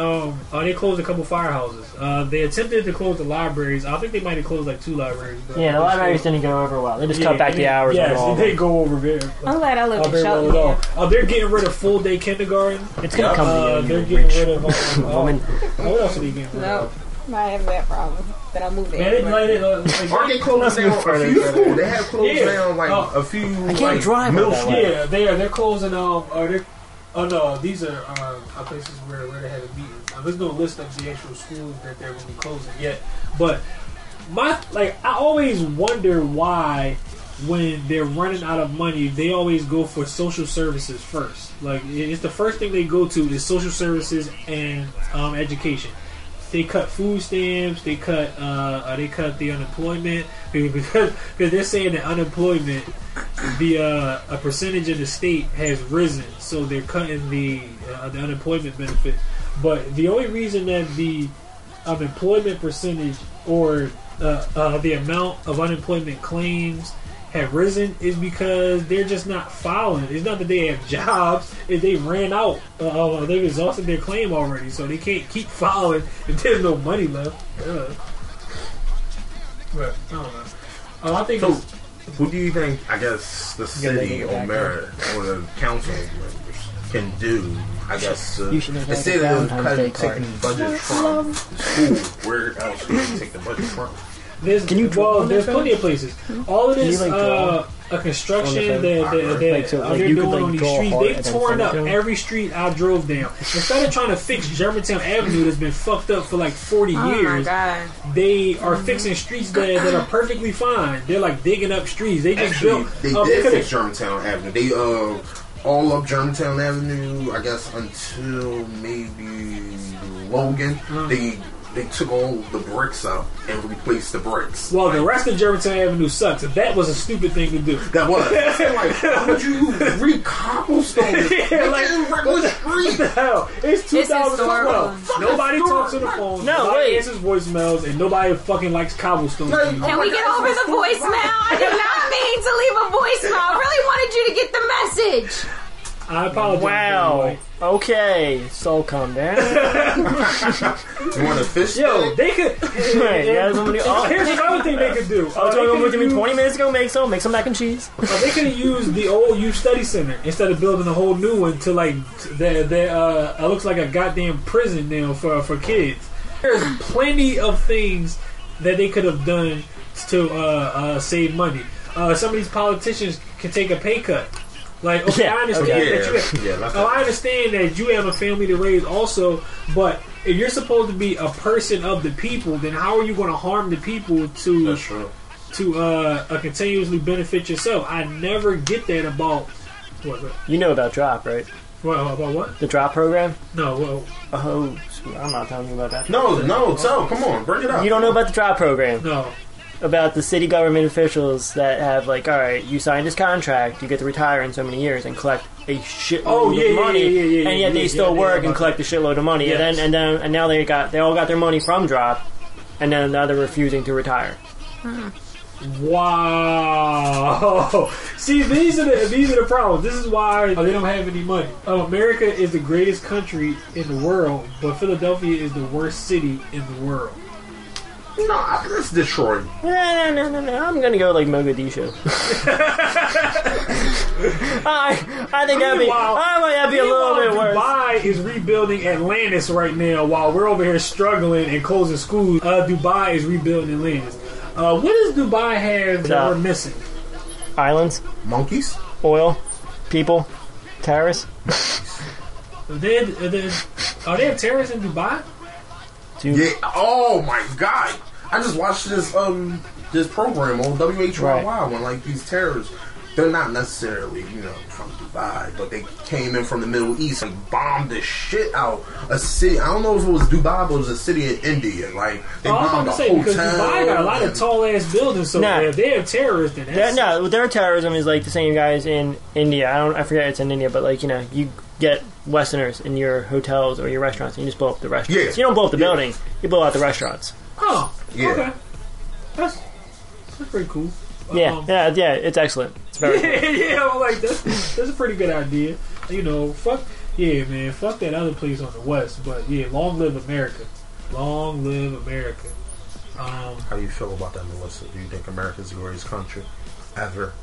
closed a couple firehouses. They attempted to close the libraries. I think they might have closed like 2 libraries. Yeah, the libraries didn't go over well. They just cut back the hours. Yes, and they go over very. I'm glad I looked at Shelton. They're getting rid of full day kindergarten. It's gonna come to you. They're getting rid of woman. What else are they getting rid of? I have that problem, but I moved it. Aren't they closed down a few schools? They have closed down like a few. I can't drive. Yeah, they are. They're closing. These are places where they had a meeting. There's no list of the actual schools that they're going to be closing yet. But I always wonder why. When they're running out of money, they always go for social services first. Like, it's the first thing they go to is social services and education. They cut food stamps. They cut. They cut the unemployment because they're saying that unemployment, a percentage of the state has risen, so they're cutting the unemployment benefit. But the only reason that the unemployment percentage or the amount of unemployment claims have risen is because they're just not filing. It's not that they have jobs. If they ran out. They've exhausted their claim already, so they can't keep filing if there's no money left. But, I don't know. I think so. Who do you think, I guess, the city or mayor or the council members can do? I guess instead of taking budget from school, where else do they take the budget from? Can you draw? There's plenty of places. All of this, a construction that they're doing on these streets. They've torn up every street I drove down. Instead of trying to fix Germantown Avenue that's been fucked up for like 40 years, they are fixing streets that are perfectly fine. They're like digging up streets. They just did fix Germantown Avenue. They all up Germantown Avenue, I guess, until maybe Logan. Mm-hmm. They took all the bricks out and replaced the bricks. Well, the rest of Germantown Avenue sucks. That was a stupid thing to do. That was. Like, how would you re-cobblestone this? Yeah, like, what the hell? It's 2012. Nobody talks on the phone. Nobody answers voicemails, and nobody fucking likes cobblestone. Can we get over the voicemail? I did not mean to leave a voicemail. I really wanted you to get the message. I apologize. Wow. Okay. So calm down. You want a fish? Yo, they could. Here's another thing they could do. I was going to me 20 minutes ago. Make some mac and cheese. They could have used the old youth study center instead of building a whole new one to like it looks like a goddamn prison now for kids. There's plenty of things that they could have done to save money. Some of these politicians can take a pay cut. Like, okay, I understand I understand that you have a family to raise also, but if you're supposed to be a person of the people, then how are you going to harm the people to continuously benefit yourself? I never get that about... What? You know about DROP, right? What, about what? The DROP program? No, well... Oh, I'm not telling you about that. Come on, bring it up. You don't know about the DROP program? No. About the city government officials that have, like, alright, you signed this contract, you get to retire in so many years and collect a shitload of money, and yet they still work and collect a shitload of money, and now they all got their money from DROP, and then now they're refusing to retire. Hmm. Wow. See, these are the problems. This is why they don't have any money. America is the greatest country in the world, but Philadelphia is the worst city in the world. No, it's Detroit. No. I'm gonna go like Mogadishu. I think that'd be. I might that'd be a little bit worse. Dubai is rebuilding Atlantis right now, while we're over here struggling and closing schools. Dubai is rebuilding Atlantis. What does Dubai have that we're missing? Islands, monkeys, oil, people, terrorists. Are they have terrorists in Dubai? Yeah. Oh my God! I just watched this program on WHYY when like these terrorists, they're not necessarily from Dubai, but they came in from the Middle East and bombed the shit out a city. I don't know if it was Dubai, but it was a city in India. Like they bombed a hotel. Because Dubai got a lot of tall ass buildings, so if they're terrorists. Their terrorism is like the same guys in India. I forget it's in India, but like you get Westerners in your hotels or your restaurants, and you just blow up the restaurants. Yeah. You don't blow up the building, you blow out the restaurants. Oh, yeah. Okay. That's pretty cool. Yeah, it's excellent. It's very cool. Yeah, I'm like, that's a pretty good idea. Fuck that other place on the West, but yeah, long live America. Long live America. How you feel about that, Melissa? Do you think America's the greatest country ever?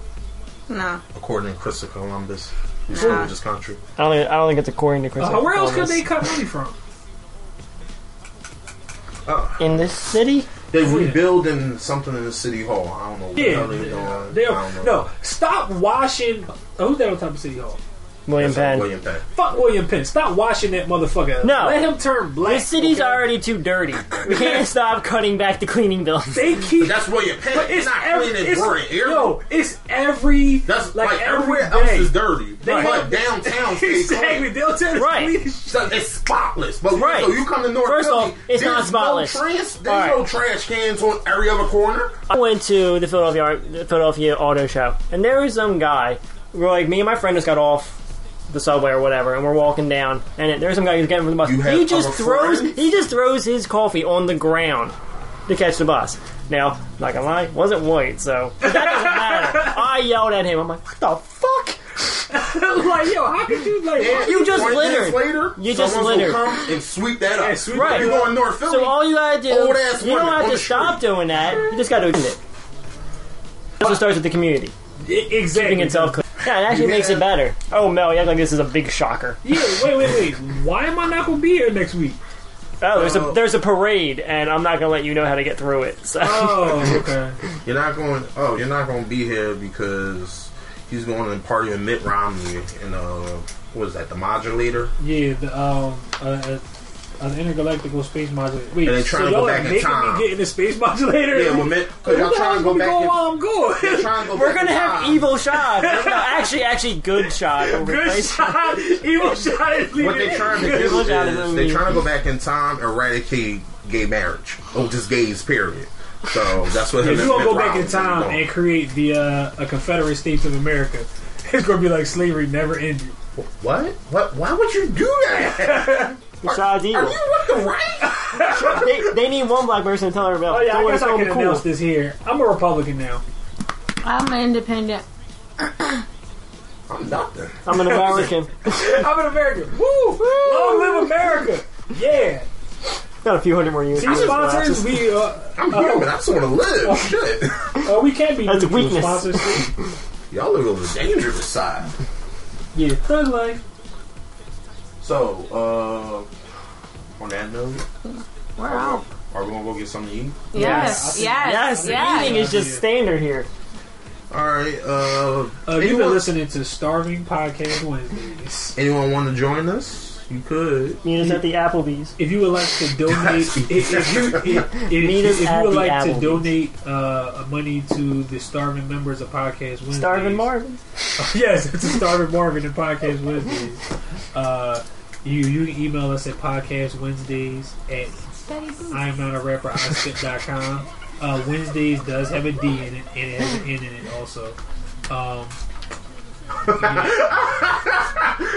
No. According to Christopher Columbus. This country. I don't think it's according to Christopher Columbus. Where else could they cut money from? In this city? They're rebuilding something in the city hall. I don't know what they're doing. No, stop washing. Who's that on top of City Hall? William Penn. Fuck William Penn. Stop washing that motherfucker. No. Let him turn black. This city's already too dirty. We can't stop cutting back the cleaning bills. They keep... But that's William Penn. But it's not clean and dirty. No, it's every... That's like everywhere else is dirty. But downtown stays clean. Exactly. Downtown is clean. It's spotless. But so you come to North Philly... First off, it's not spotless. There's no trash cans on every other corner. I went to the Philadelphia Auto Show, and there was some guy... We're like, me and my friend just got off the subway or whatever, and we're walking down, and there's some guy who's getting from the bus. He just throws his coffee on the ground to catch the bus. Now, not gonna lie, wasn't white, so that doesn't matter. I yelled at him. I'm like, what the fuck? Like, yo, how could you you just littered. Later, you just littered. Come and sweep that up. Yeah, You go in North Philly. So all you gotta do, you don't have to stop doing that. You just gotta do it. It also starts with the community. Exactly. Keeping itself clean. Yeah, it actually makes it better. Oh, Mel, you act like this is a big shocker. Yeah, wait. Why am I not going to be here next week? Oh, there's a parade, and I'm not gonna let you know how to get through it. So. Oh, okay. You're not gonna be here because he's going to party with Mitt Romney and what is that? The modulator? Yeah, an intergalactical space modulator. Wait, and they're trying to go back in time. Me getting a space modulator? Yeah, well, because y'all trying to go back. We're gonna have evil shot. No, actually, good shot. Good shot. Evil shot. Is what they're trying to do is they're trying to go back in time, eradicate gay marriage, or just gays, period. So that's what. If you gonna go back in time and create the a Confederate States of America, it's gonna be like slavery never ended. What? What? Why would you do that? Besides evil. Are you with the right? they need one black person to tell her about. Oh yeah, I guess I can announce this here. I'm a Republican now. I'm an independent. I'm nothing. I'm an American. I'm an American. Woo! Long live America! Yeah. Got a few hundred more years. See, sponsors, we. I'm human. I just want to live. Shit. We can't be. That's a weakness. Sponsors. Y'all are on the dangerous side. Yeah, thug life. So, on that note, wow. Are we going to go get something to eat? Yes. Eating is just standard here. Alright, you've been listening to Starving Podcast Wednesdays. Anyone want to join us? You could. Meet us at the Applebee's. If you would like to donate, money to the starving members of Podcast Wednesdays. Starving Marvin. Yes, it's a Starving Marvin and Podcast Wednesdays. You can email us at podcastwednesdays@ imnotarapper.com. Wednesdays does have a D in it, and it has an N in it also.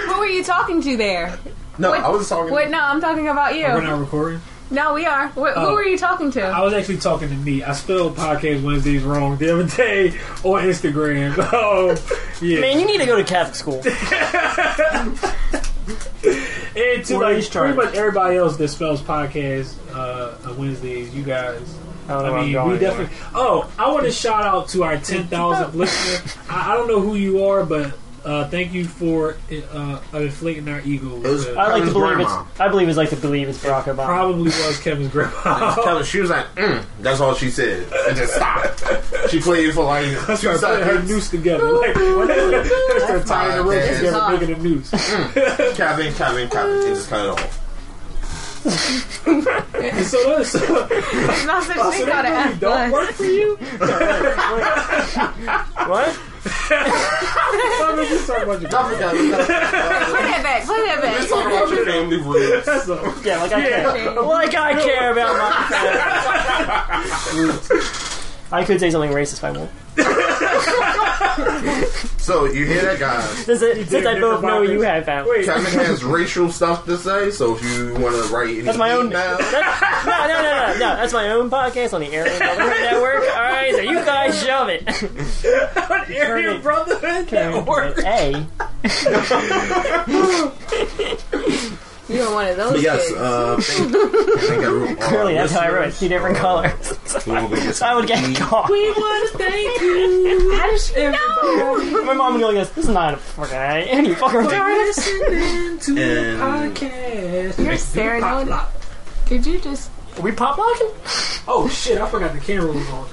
Who were you talking to there? No, I was talking. Wait, no, I'm talking about you. We're not recording. No, we are. Who were you talking to? I was actually talking to me. I spelled Podcast Wednesdays wrong the other day on Instagram. Yeah. Man, you need to go to Catholic school. And to pretty much everybody else that spells Podcast Wednesdays, you guys. We definitely. Oh, I want to shout out to our 10,000th listener. I don't know who you are, but thank you for inflating our ego. I believe it's like to believe it's Barack Obama. Probably was Kevin's grandma. She was like, that's all she said. And just stopped. She played for like started her noose together. Like her tying the rope together, making a noose. Kevin, and just cut it off. So it's not such thing about it. Don't work for you. What? Play that back. Just talk about your family roots. Yeah, I care about my roots. I could say something racist if I won't. So you hear that, guys? Since I both know you have family. Kevin has racial stuff to say, so if you want to write anything, that's my own. No. That's my own podcast on the Aryan Brotherhood Network. All right, so you guys shove it. On Aryan Brotherhood Network. You don't want those. But yes, clearly that's how I wrote it. Two different colors. I would get caught. We want to thank you. How does she know? My mom would go like this. This is not a fucking right. And you fucking listening to the podcast. You're staring on. Did you just? Are we pop locking? Oh shit! I forgot the camera was on.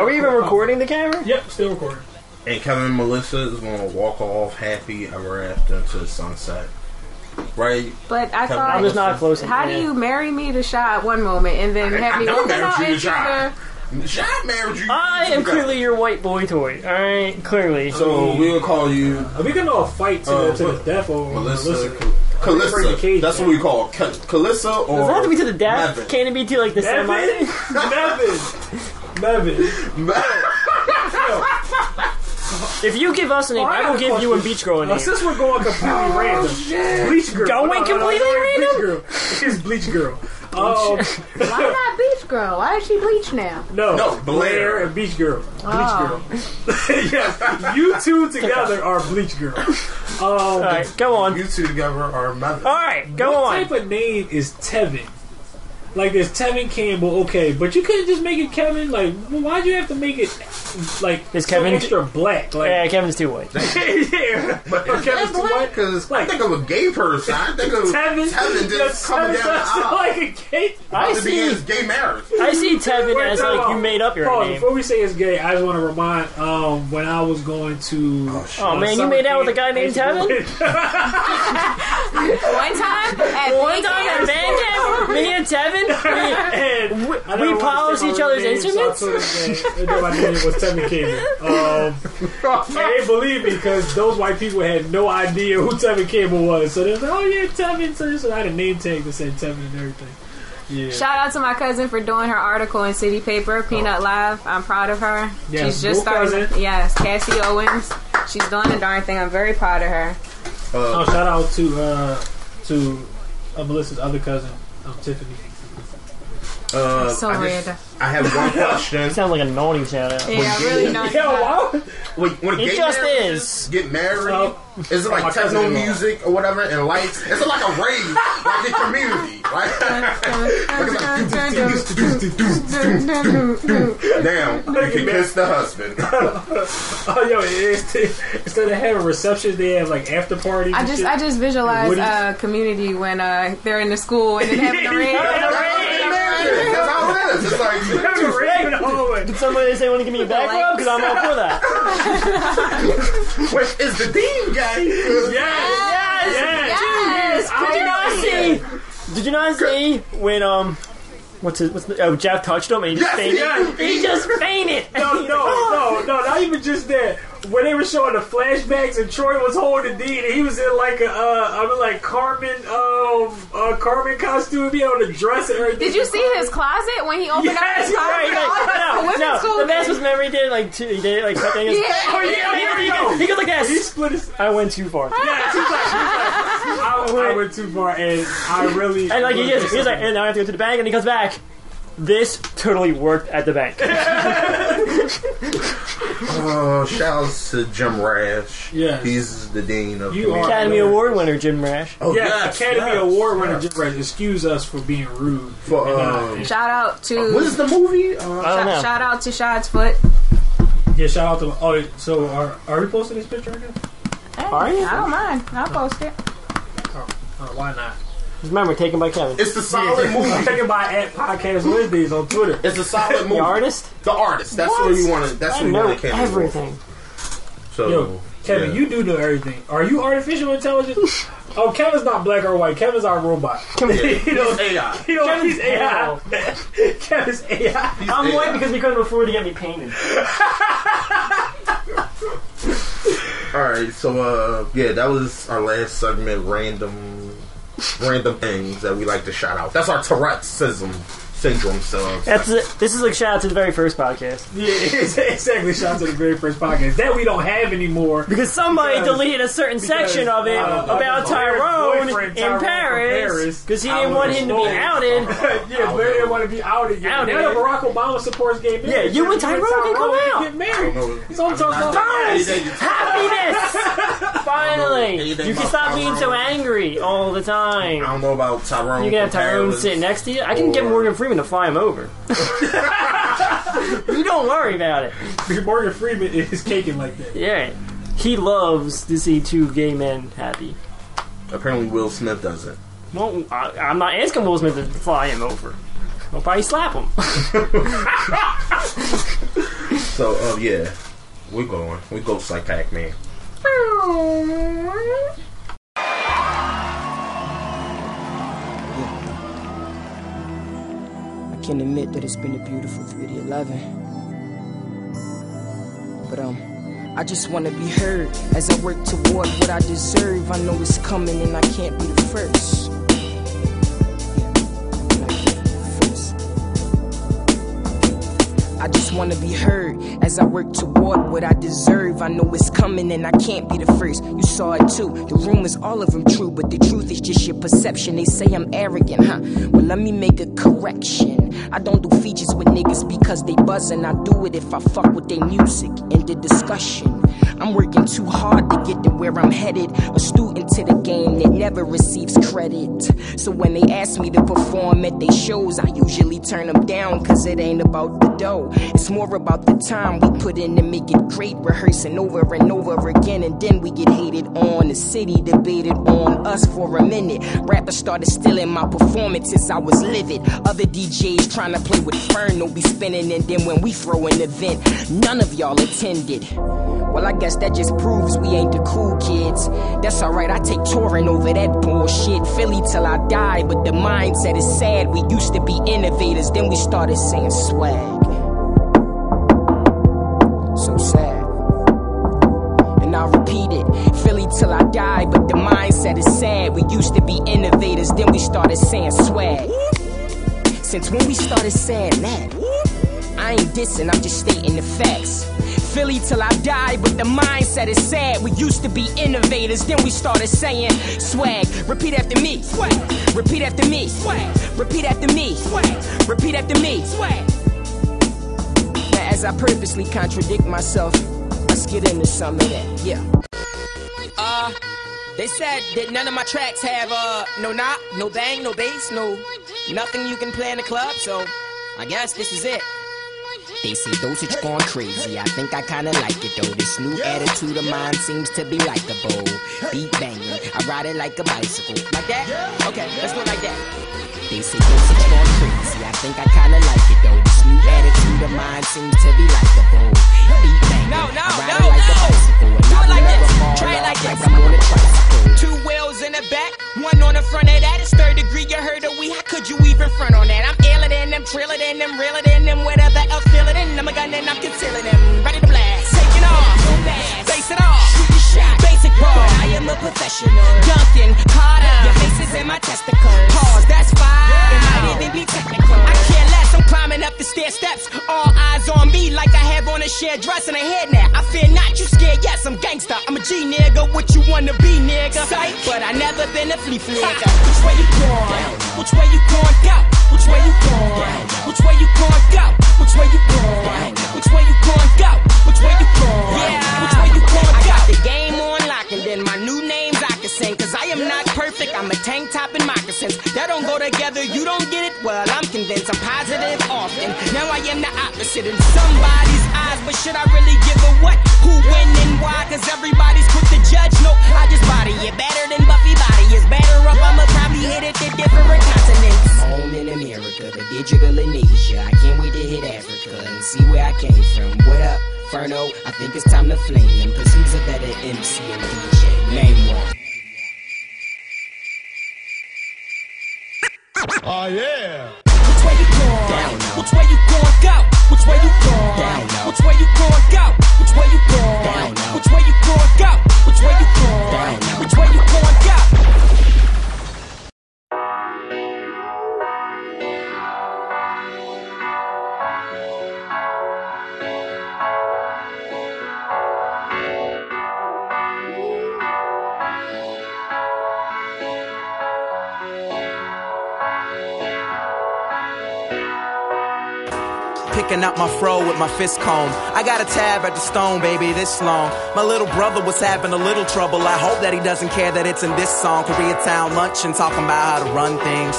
Are we even recording the camera? Yep, still recording. And Kevin and Melissa is going to walk off happy ever after to the sunset. Right, but I thought I'm just not close. How do you marry me to Shy at one moment and then have me looking out at you? Shy married you. I am clearly your white boy toy. All right, clearly. So we'll call you. Are we gonna fight to the death or Melissa? Calissa. That's what we call it. Calissa or. Does it have to be to the death? Mevin. Can it be to like the semi? Mevin. If you give us a name, I will give you a Beach Girl a name. Since we're going completely random, shit. Bleach Girl. Going completely random? It's Bleach Girl. Why not Beach Girl? Why is she Bleach now? No, Blair and Beach Girl. Bleach Girl. Yes, you two together are Bleach Girl. All right, go on. You two together are Mother. All right, go on. What type of name is Tevin? Like, there's Tevin Campbell, okay, but you couldn't just make it Kevin. Like, why'd you have to make it like so Kevin extra black? Like, yeah, Kevin's too white. Yeah, but Kevin's too white because like, I think of a gay person. I think of Tevin just coming down the aisle like a gay. I see gay marriage. I see Tevin as like you made up your name. Before we say it's gay, I just want to remind when I was going to man, you made out with a guy named Tevin. One time at band camp, me and Tevin. And we polish each other's instruments. My name was Tevin Campbell. And they believe me because those white people had no idea who Tevin Campbell was. So they was like, "Oh yeah, Tevin." So I had a name tag that said Tevin and everything. Yeah. Shout out to my cousin for doing her article in City Paper, Peanut Live. I'm proud of her. Yes, she's just started. Yes, Cassie Owens. She's doing the darn thing. I'm very proud of her. Shout out to Melissa's other cousin, Tiffany. So weird. I have one question. You sound like a naughty shout out. Yeah, really naughty. When it just is get married, is it like techno music or whatever and lights? Is it like a rave, like a community, right? Damn, you can kiss the husband. Oh yo, instead of having receptions, they have like after parties. I just visualize Community when they're in the school and then having a rave. That's how it is. It's like, did somebody say, want to give me a back rub? Because I'm all for that. Which is the theme, guys. Yes. Did you not see when Jeff touched him and he just fainted? Yes. He just fainted. No, not even just that. When they were showing the flashbacks and Troy was holding Dean and he was in like a Carmen costume, be able to dress and everything. Did you see his closet when he opened up his closet? Right. No, the best was memory did like two, he did like cutting his he goes like that. He split his I went too far. I went too far and I really and like he's like and now I have to go to the bank and he comes back. This totally worked at the bank. Shouts to Jim Rash. Yes. He's the dean of the Academy Award winner, Jim Rash. Oh, yeah, yes, Academy Award winner, Jim Rash. Excuse us for being rude. Shout out to... what is the movie? Shout out to Shad's Foot. Yeah, shout out to... Oh, so are we posting this picture right now? Hey, are you? I don't mind. I'll post it. Why not? Remember, Taken by Kevin. It's the solid movie. Taken by Podcast Wednesdays on Twitter. It's a solid movie. The artist? The artist. That's what you want to. That's what you want to. Everything. So, Kevin, you do know everything. Are you artificial intelligence? Oh, Kevin's not black or white. Kevin's our robot. He's AI. Kevin's AI. Kevin's AI. I'm white because we couldn't afford to get me painted. All right. So, that was our last segment. Random things that we like to shout out. That's our Tourette'sism syndrome. So that's it. This is like shout out to the very first podcast. Yeah, exactly. Shout out to the very first podcast that we don't have anymore because somebody deleted a certain section of it about Tyrone in Paris because he didn't want him to be outed. Yeah, Barry didn't want to be outed. Now that Barack Obama supports gay marriage, yeah, you and Tyrone can go out, get married. He's on top of happiness. Finally, you can stop Tyrone being so angry all the time. I don't know about Tyrone. You can have Tyrone sitting next to you. I can get Morgan Freeman to fly him over. You don't worry about it. Morgan Freeman is caking like that. Yeah, he loves to see two gay men happy. Apparently, Will Smith doesn't. Well, I'm not asking Will Smith to fly him over. I'll probably slap him. So, we're going. We go psychotic, man. I can admit that it's been a beautiful 3-11, but I just want to be heard as I work toward what I deserve. I know it's coming and I can't be the first. I just wanna be heard as I work toward what I deserve. I know it's coming and I can't be the first. You saw it too. The rumors, all of them true, but the truth is just your perception. They say I'm arrogant, huh? Well, let me make a correction. I don't do features with niggas because they buzzin'. I do it if I fuck with their music. End the discussion. I'm working too hard to get to where I'm headed. A student to the game that never receives credit. So when they ask me to perform at their shows, I usually turn them down, cause it ain't about the dough. It's more about the time we put in to make it great. Rehearsing over and over again, and then we get hated on. The city debated on us for a minute. Rappers started stealing my performances, I was livid. Other DJs trying to play with Fern, they'll be spinning. And then when we throw an event, none of y'all attended. Well, I guess that just proves we ain't the cool kids. That's alright, I take touring over that bullshit. Philly till I die, but the mindset is sad. We used to be innovators, then we started saying swag. So sad. And I'll repeat it. Philly till I die, but the mindset is sad. We used to be innovators, then we started saying swag. Since when we started saying that, I ain't dissing, I'm just stating the facts. Philly till I die, but the mindset is sad. We used to be innovators, then we started saying swag. Repeat after me, swag. Repeat after me, swag. Repeat after me, swag. Repeat after me, swag. Now as I purposely contradict myself, let's get into some of that, yeah. They said that none of my tracks have no knock, no bang, no bass, no nothing you can play in the club, so I guess this is it. They say Dosage gone crazy, I think I kinda like it though. This new attitude of mine seems to be like a bow. Beat banging, I ride it like a bicycle. Like that? Okay, let's do it like that. They say Dosage gone crazy, I think I kinda like it though. This new attitude of mine seems to be like a bow. Beat banging, no, I ride it like a bicycle. And do it like this, try it like this. I'm on a tricycle. Two wheels in the back, one on the front of that. It's third degree, you heard of we, how could you even front on that? I'm iller than them, triller than them, realer than them, whatever else. I'm a gun and I'm concealing them. Ready to blast, take it off, face it off, shoot shot, basic ball. I am a professional, Duncan Carter. Your face is in my testicles. Pause, that's fine. It might even be technical. I care less. I'm climbing up the stair steps. All eyes on me, like I have on a shared dress and a head now. I fear not, you scared? Yes, I'm gangster. I'm a G nigga. What you wanna be, nigga? Psych, but I never been a flea flicker. Which way you going? Which way you going? Go. Which way you going? Which way you going? Go. Which way you going? Which way you going? Go. Which way you going? Yeah. Which way you going? I got the game on lock, and then my new name's I can sing. Cause I am not perfect, I'm a tank top and moccasins. That don't go together, you don't get it? Well, I'm convinced, I'm positive often. Now I am the opposite in somebody's eyes. But should I really give a what? Who, when, and why? Cause everybody's quick to judge. Nope, I just body it. Better than Buffy body is better up. I'ma probably hit it to different continents. Home in America, the digital in Asia. I can't wait to hit Africa and see where I came from. What up, Ferno? I think it's time to flame them. Cause who's a better MC and DJ? Name one. Oh yeah. Which way you going? Down low. Which way you going? Go. Which way you going? Down low. Which way you going? Go. Which way you going? Down low. Which way you going? Go. Which way you going? Down low. Which way you going? Go. Picking out my fro with my fist comb. I got a tab at the stone, baby, this long. My little brother was having a little trouble. I hope that he doesn't care that it's in this song. Koreatown luncheon, talking about how to run things.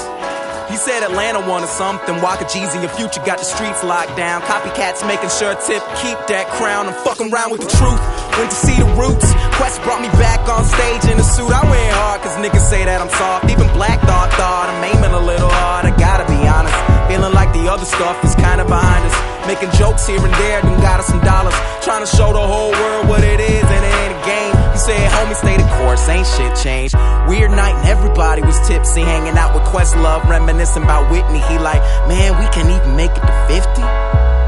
He said Atlanta wanted something. Waka Jeezy and Future got the streets locked down. Copycats making sure Tip keep that crown. I'm fucking around with the truth. Went to see the Roots. Quest brought me back on stage in a suit. I went hard cause niggas say that I'm soft. Even Black thought I'm aiming a little hard. I gotta be honest. Feeling like the other stuff is kinda behind us. Making jokes here and there, then got us some dollars. Trying to show the whole world what it is and it ain't a game. He said, homie, stay the course, ain't shit changed. Weird night and everybody was tipsy. Hanging out with Questlove, reminiscing about Whitney. He like, man, we can't even make it to 50?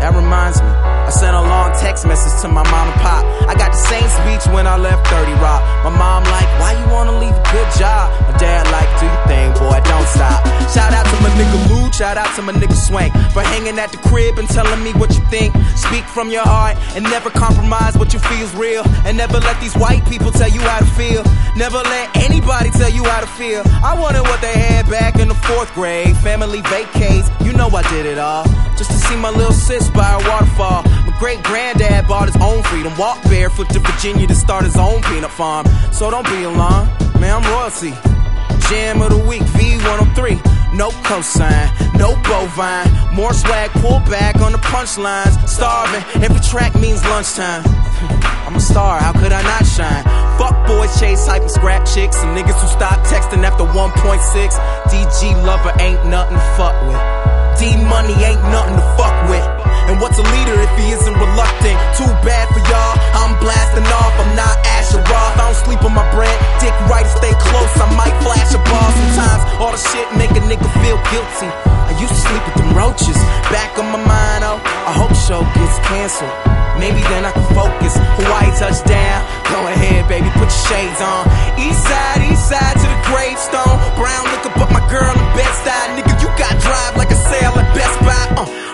That reminds me, I sent a long text message to my mom and pop. I got the same speech when I left 30 Rock. My mom like, why you wanna leave a good job? My dad like, do your thing, boy, don't stop. Shout out to my nigga Luge, Shout out to my nigga Swank for hanging at the crib and telling me what you think. Speak from your heart and never compromise what you feel's real. And never let these white people tell you how to feel. Never let anybody tell you how to feel. I wanted what they had back in the fourth grade. Family vacates, you know I did it all. Just to see my little sis by a waterfall. My great granddad bought his own freedom. Walked barefoot to Virginia to start his own peanut farm. So don't be alarmed, man, I'm royalty. Jam of the week, V103. No cosign, no bovine. More swag, pull back on the punchlines. Starving, every track means lunchtime. I'm a star, how could I not shine? Fuck boys, chase hype and scrap chicks. And niggas who stop texting after 1.6. DG lover ain't nothing to fuck with. D money ain't nothing to fuck with. And what's a leader if he isn't reluctant? Too bad for y'all, I'm blasting off. I'm not Asher Roth, I don't sleep on my bread. Dick right, stay close, I might flash a ball. Sometimes all the shit make a nigga feel guilty. I used to sleep with them roaches. Back on my mind, oh, I hope show gets canceled. Maybe then I can focus. Hawaii touchdown, go ahead baby, put your shades on. East side to the gravestone. Brown liquor, but my girl in Best Side. Nigga, you got drive like a sale at Best Buy.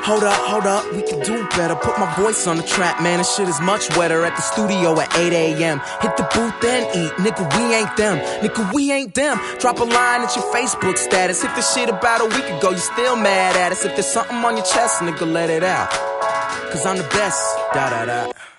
Hold up, we can do better. Put my voice on the trap, man, this shit is much wetter. At the studio at 8 a.m. Hit the booth and eat, nigga, we ain't them. Nigga, we ain't them. Drop a line at your Facebook status. Hit the shit about a week ago, you still mad at us. If there's something on your chest, nigga, let it out. Cause I'm the best, da da da.